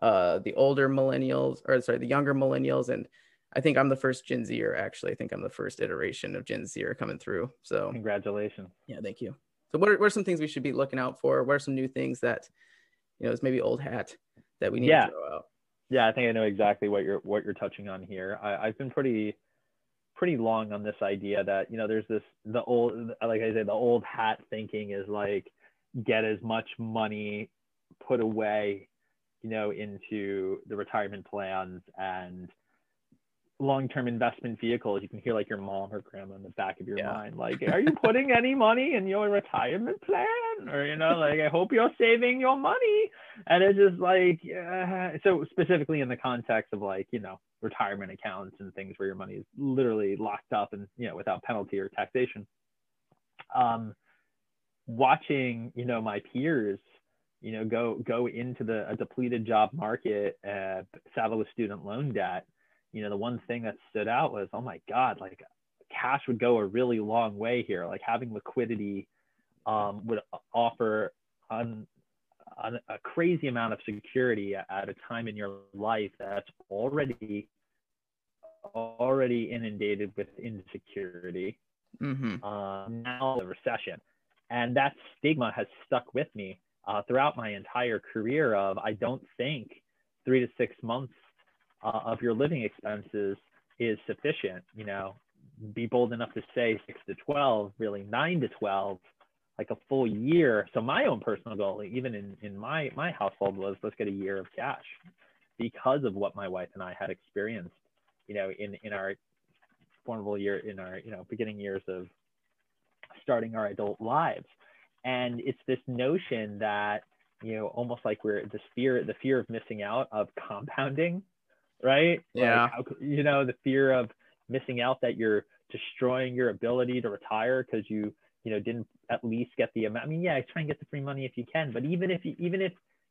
the older millennials, or sorry, the younger millennials. And I think I'm the first Gen Zer, actually. I think I'm the first iteration of Gen Zer coming through. So congratulations. Yeah, thank you. So what are some things we should be looking out for? What are some new things that, you know, is maybe old hat that we need to throw out? Yeah, I think I know exactly what you're touching on here. I've been pretty long on this idea that, you know, there's the old hat thinking is like, get as much money put away, you know, into the retirement plans and long-term investment vehicles. You can hear like your mom or grandma in the back of your mind, like, are you putting any money in your retirement plan? Or, you know, like, I hope you're saving your money. And it's just like, so specifically in the context of like, you know, retirement accounts and things where your money is literally locked up and, you know, without penalty or taxation. Watching, you know, my peers, you know, go into a depleted job market, saddle with student loan debt, you know, the one thing that stood out was, oh my God, like, cash would go a really long way here. Like, having liquidity would offer on a crazy amount of security at a time in your life that's already inundated with insecurity. Now the recession. And that stigma has stuck with me throughout my entire career of, I don't think 3 to 6 months of your living expenses is sufficient. You know, be bold enough to say 6 to 12, really 9 to 12, like a full year. So my own personal goal, even in my household, was let's get a year of cash because of what my wife and I had experienced, you know, in our formative year, in our, you know, beginning years of starting our adult lives. And it's this notion that, you know, almost like we're the fear of missing out, of compounding, right? Yeah. Like, you know, the fear of missing out, that you're destroying your ability to retire because you know, didn't at least get the amount. I mean, yeah, try and get the free money if you can, but even if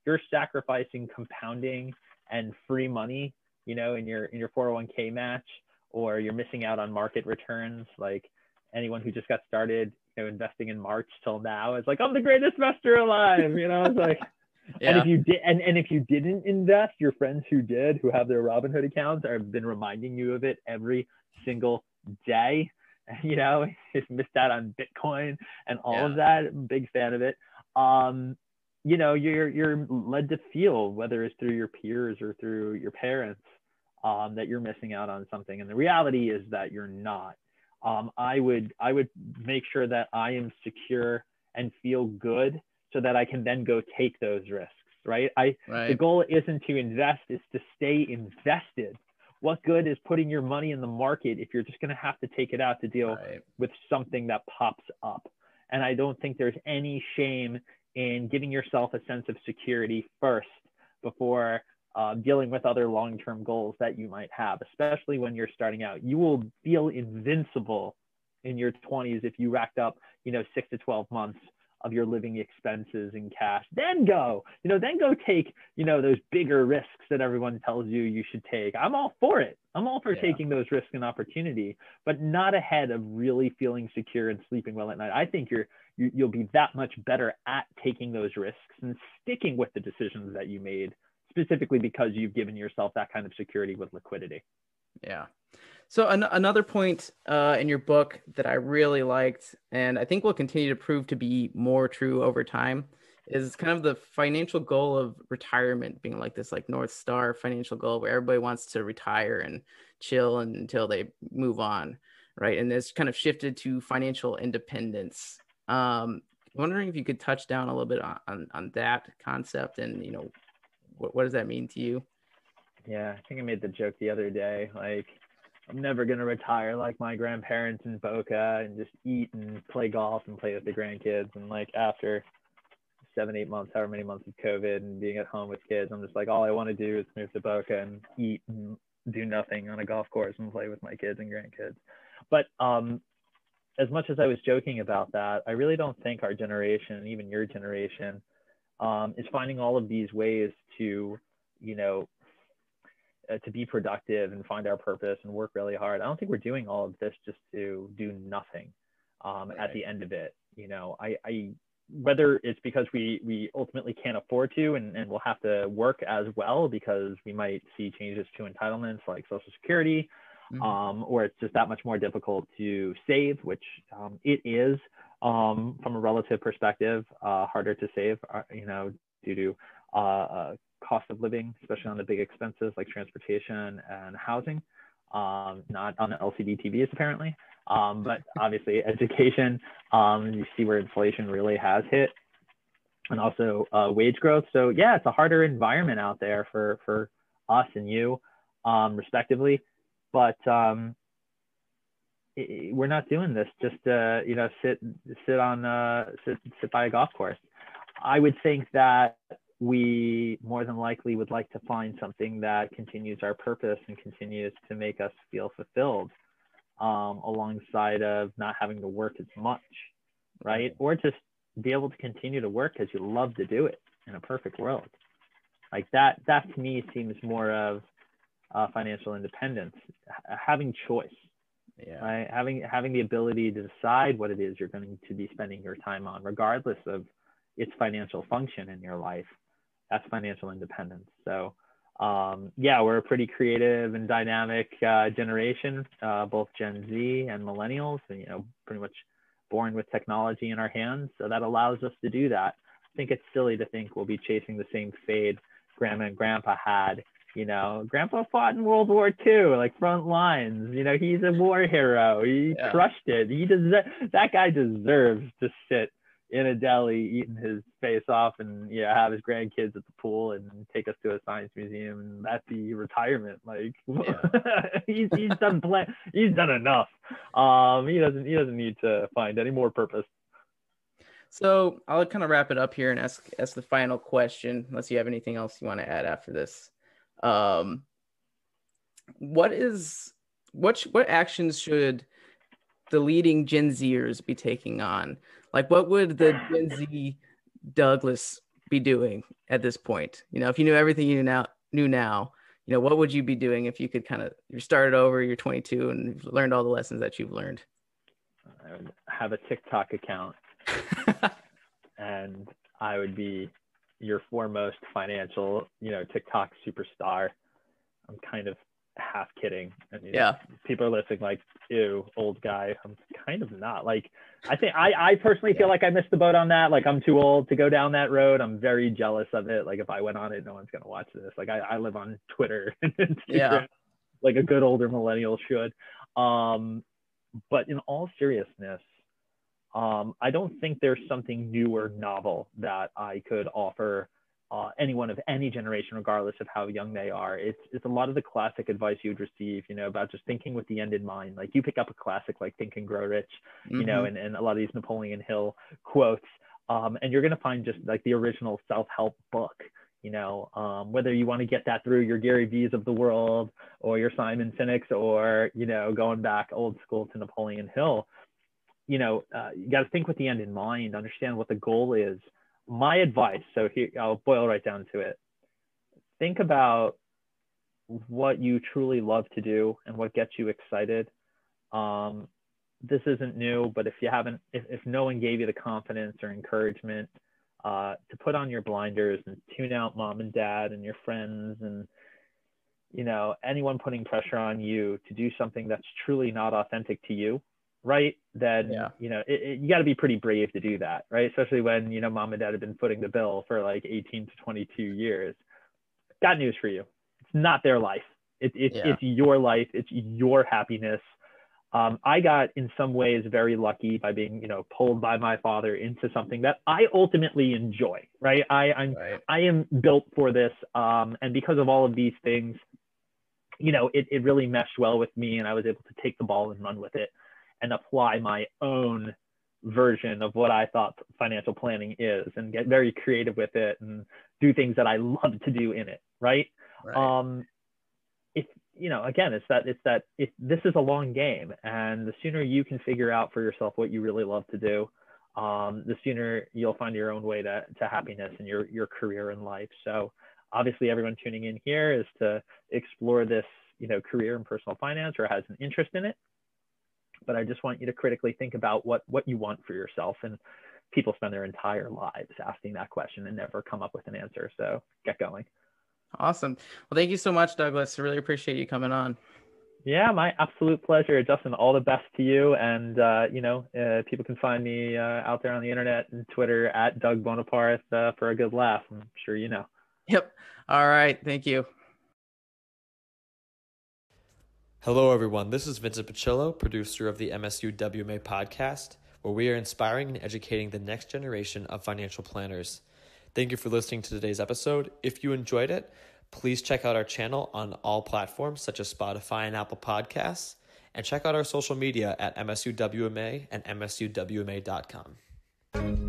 you're sacrificing compounding and free money, you know, in your 401k match, or you're missing out on market returns, like, anyone who just got started, you know, investing in March till now is like, I'm the greatest investor alive, you know. It's like, yeah. And if you did, and if you didn't invest, your friends who did, who have their Robinhood accounts, have been reminding you of it every single day. You know, just missed out on Bitcoin and all of that. Big fan of it. You know, you're led to feel, whether it's through your peers or through your parents, that you're missing out on something, and the reality is that you're not. I would make sure that I am secure and feel good so that I can then go take those risks, right? The goal isn't to invest, it's to stay invested. What good is putting your money in the market if you're just going to have to take it out to deal with something that pops up? And I don't think there's any shame in giving yourself a sense of security first before dealing with other long-term goals that you might have, especially when you're starting out. You will feel invincible in your 20s if you racked up, 6 to 12 months of your living expenses in cash. Then go take, those bigger risks that everyone tells you should take. I'm all for it. I'm all for taking those risks and opportunity, but not ahead of really feeling secure and sleeping well at night. I think you'll be that much better at taking those risks and sticking with the decisions that you made, specifically because you've given yourself that kind of security with liquidity. Yeah. So another point in your book that I really liked, and I think will continue to prove to be more true over time, is kind of the financial goal of retirement being like this North Star financial goal where everybody wants to retire and chill until they move on, right? And it's kind of shifted to financial independence. Wondering if you could touch down a little bit on that concept and, what does that mean to you? Yeah, I think I made the joke the other day, I'm never going to retire like my grandparents in Boca and just eat and play golf and play with the grandkids. And after 7-8 months, however many months of COVID and being at home with kids, I'm just all I want to do is move to Boca and eat and do nothing on a golf course and play with my kids and grandkids. But as much as I was joking about that, I really don't think our generation, even your generation, is finding all of these ways to be productive and find our purpose and work really hard. I don't think we're doing all of this just to do nothing at the end of it. I whether it's because we ultimately can't afford to and we'll have to work as well because we might see changes to entitlements like Social Security, or it's just that much more difficult to save, which it is from a relative perspective, harder to save, due to cost of living, especially on the big expenses like transportation and housing, not on the LCD TVs apparently, but obviously education, you see where inflation really has hit, and also wage growth. So yeah, it's a harder environment out there for us and you, respectively, but we're not doing this just to sit by a golf course. I would think that we more than likely would like to find something that continues our purpose and continues to make us feel fulfilled, alongside of not having to work as much, right? Or just be able to continue to work because you love to do it in a perfect world. That to me seems more of financial independence, having choice, right? Having the ability to decide what it is you're going to be spending your time on, regardless of its financial function in your life. That's financial independence. So we're a pretty creative and dynamic generation, both Gen Z and millennials, and pretty much born with technology in our hands. So that allows us to do that. I think it's silly to think we'll be chasing the same fade grandma and grandpa had. Grandpa fought in World War II, front lines, he's a war hero. He crushed it. That guy deserves to sit in a deli eating his face off and have his grandkids at the pool and take us to a science museum and that'd be retirement. He's done he's done enough. He doesn't need to find any more purpose. So I'll kind of wrap it up here and ask the final question, unless you have anything else you want to add after this. What actions should the leading Gen Zers be taking on? What would the Gen Z Douglas be doing at this point? If you knew everything you knew now, what would you be doing if you could you started over, you're 22 and you've learned all the lessons that you've learned? I would have a TikTok account and I would be your foremost financial, TikTok superstar. I'm kind of half kidding. People are listening ew, old guy. I'm kind of not. I think I personally feel I missed the boat on that. I'm too old to go down that road. I'm very jealous of it. If I went on it, no one's going to watch this. I live on Twitter and Instagram, like a good older millennial should. But in all seriousness, I don't think there's something new or novel that I could offer anyone of any generation, regardless of how young they are. It's a lot of the classic advice you would receive, you know, about just thinking with the end in mind. Like you pick up a classic like Think and Grow Rich, you know, and a lot of these Napoleon Hill quotes, and you're going to find just like the original self-help book, you know, whether you want to get that through your Gary Vees of the world or your Simon Sinek's or, you know, going back old school to Napoleon Hill, you know, you got to think with the end in mind, understand what the goal is. My advice, so here, I'll boil right down to it. Think about what you truly love to do and what gets you excited. This isn't new, but if you haven't, if no one gave you the confidence or encouragement to put on your blinders and tune out mom and dad and your friends and, you know, anyone putting pressure on you to do something that's truly not authentic to you, right? Then, you know, you got to be pretty brave to do that, right? Especially when, you know, mom and dad have been footing the bill for like 18 to 22 years. Got news for you. It's not their life. It's your life. It's your happiness. I got in some ways very lucky by being, you know, pulled by my father into something that I ultimately enjoy, right? I am built for this. And because of all of these things, you know, it really meshed well with me and I was able to take the ball and run with it and apply my own version of what I thought financial planning is and get very creative with it and do things that I love to do in it, right? If, you know, again, it's that if this is a long game and the sooner you can figure out for yourself what you really love to do, the sooner you'll find your own way to happiness in your career and life. So obviously everyone tuning in here is to explore this, you know, career in personal finance or has an interest in it. But I just want you to critically think about what you want for yourself. And people spend their entire lives asking that question and never come up with an answer. So get going. Awesome. Well, thank you so much, Douglas. I really appreciate you coming on. Yeah, my absolute pleasure. Justin, all the best to you. And, you know, people can find me out there on the internet and Twitter at Doug Bonaparte for a good laugh. I'm sure you know. Yep. All right. Thank you. Hello, everyone. This is Vincent Picciolo, producer of the MSU WMA podcast, where we are inspiring and educating the next generation of financial planners. Thank you for listening to today's episode. If you enjoyed it, please check out our channel on all platforms such as Spotify and Apple Podcasts, and check out our social media at MSU WMA and MSUWMA.com.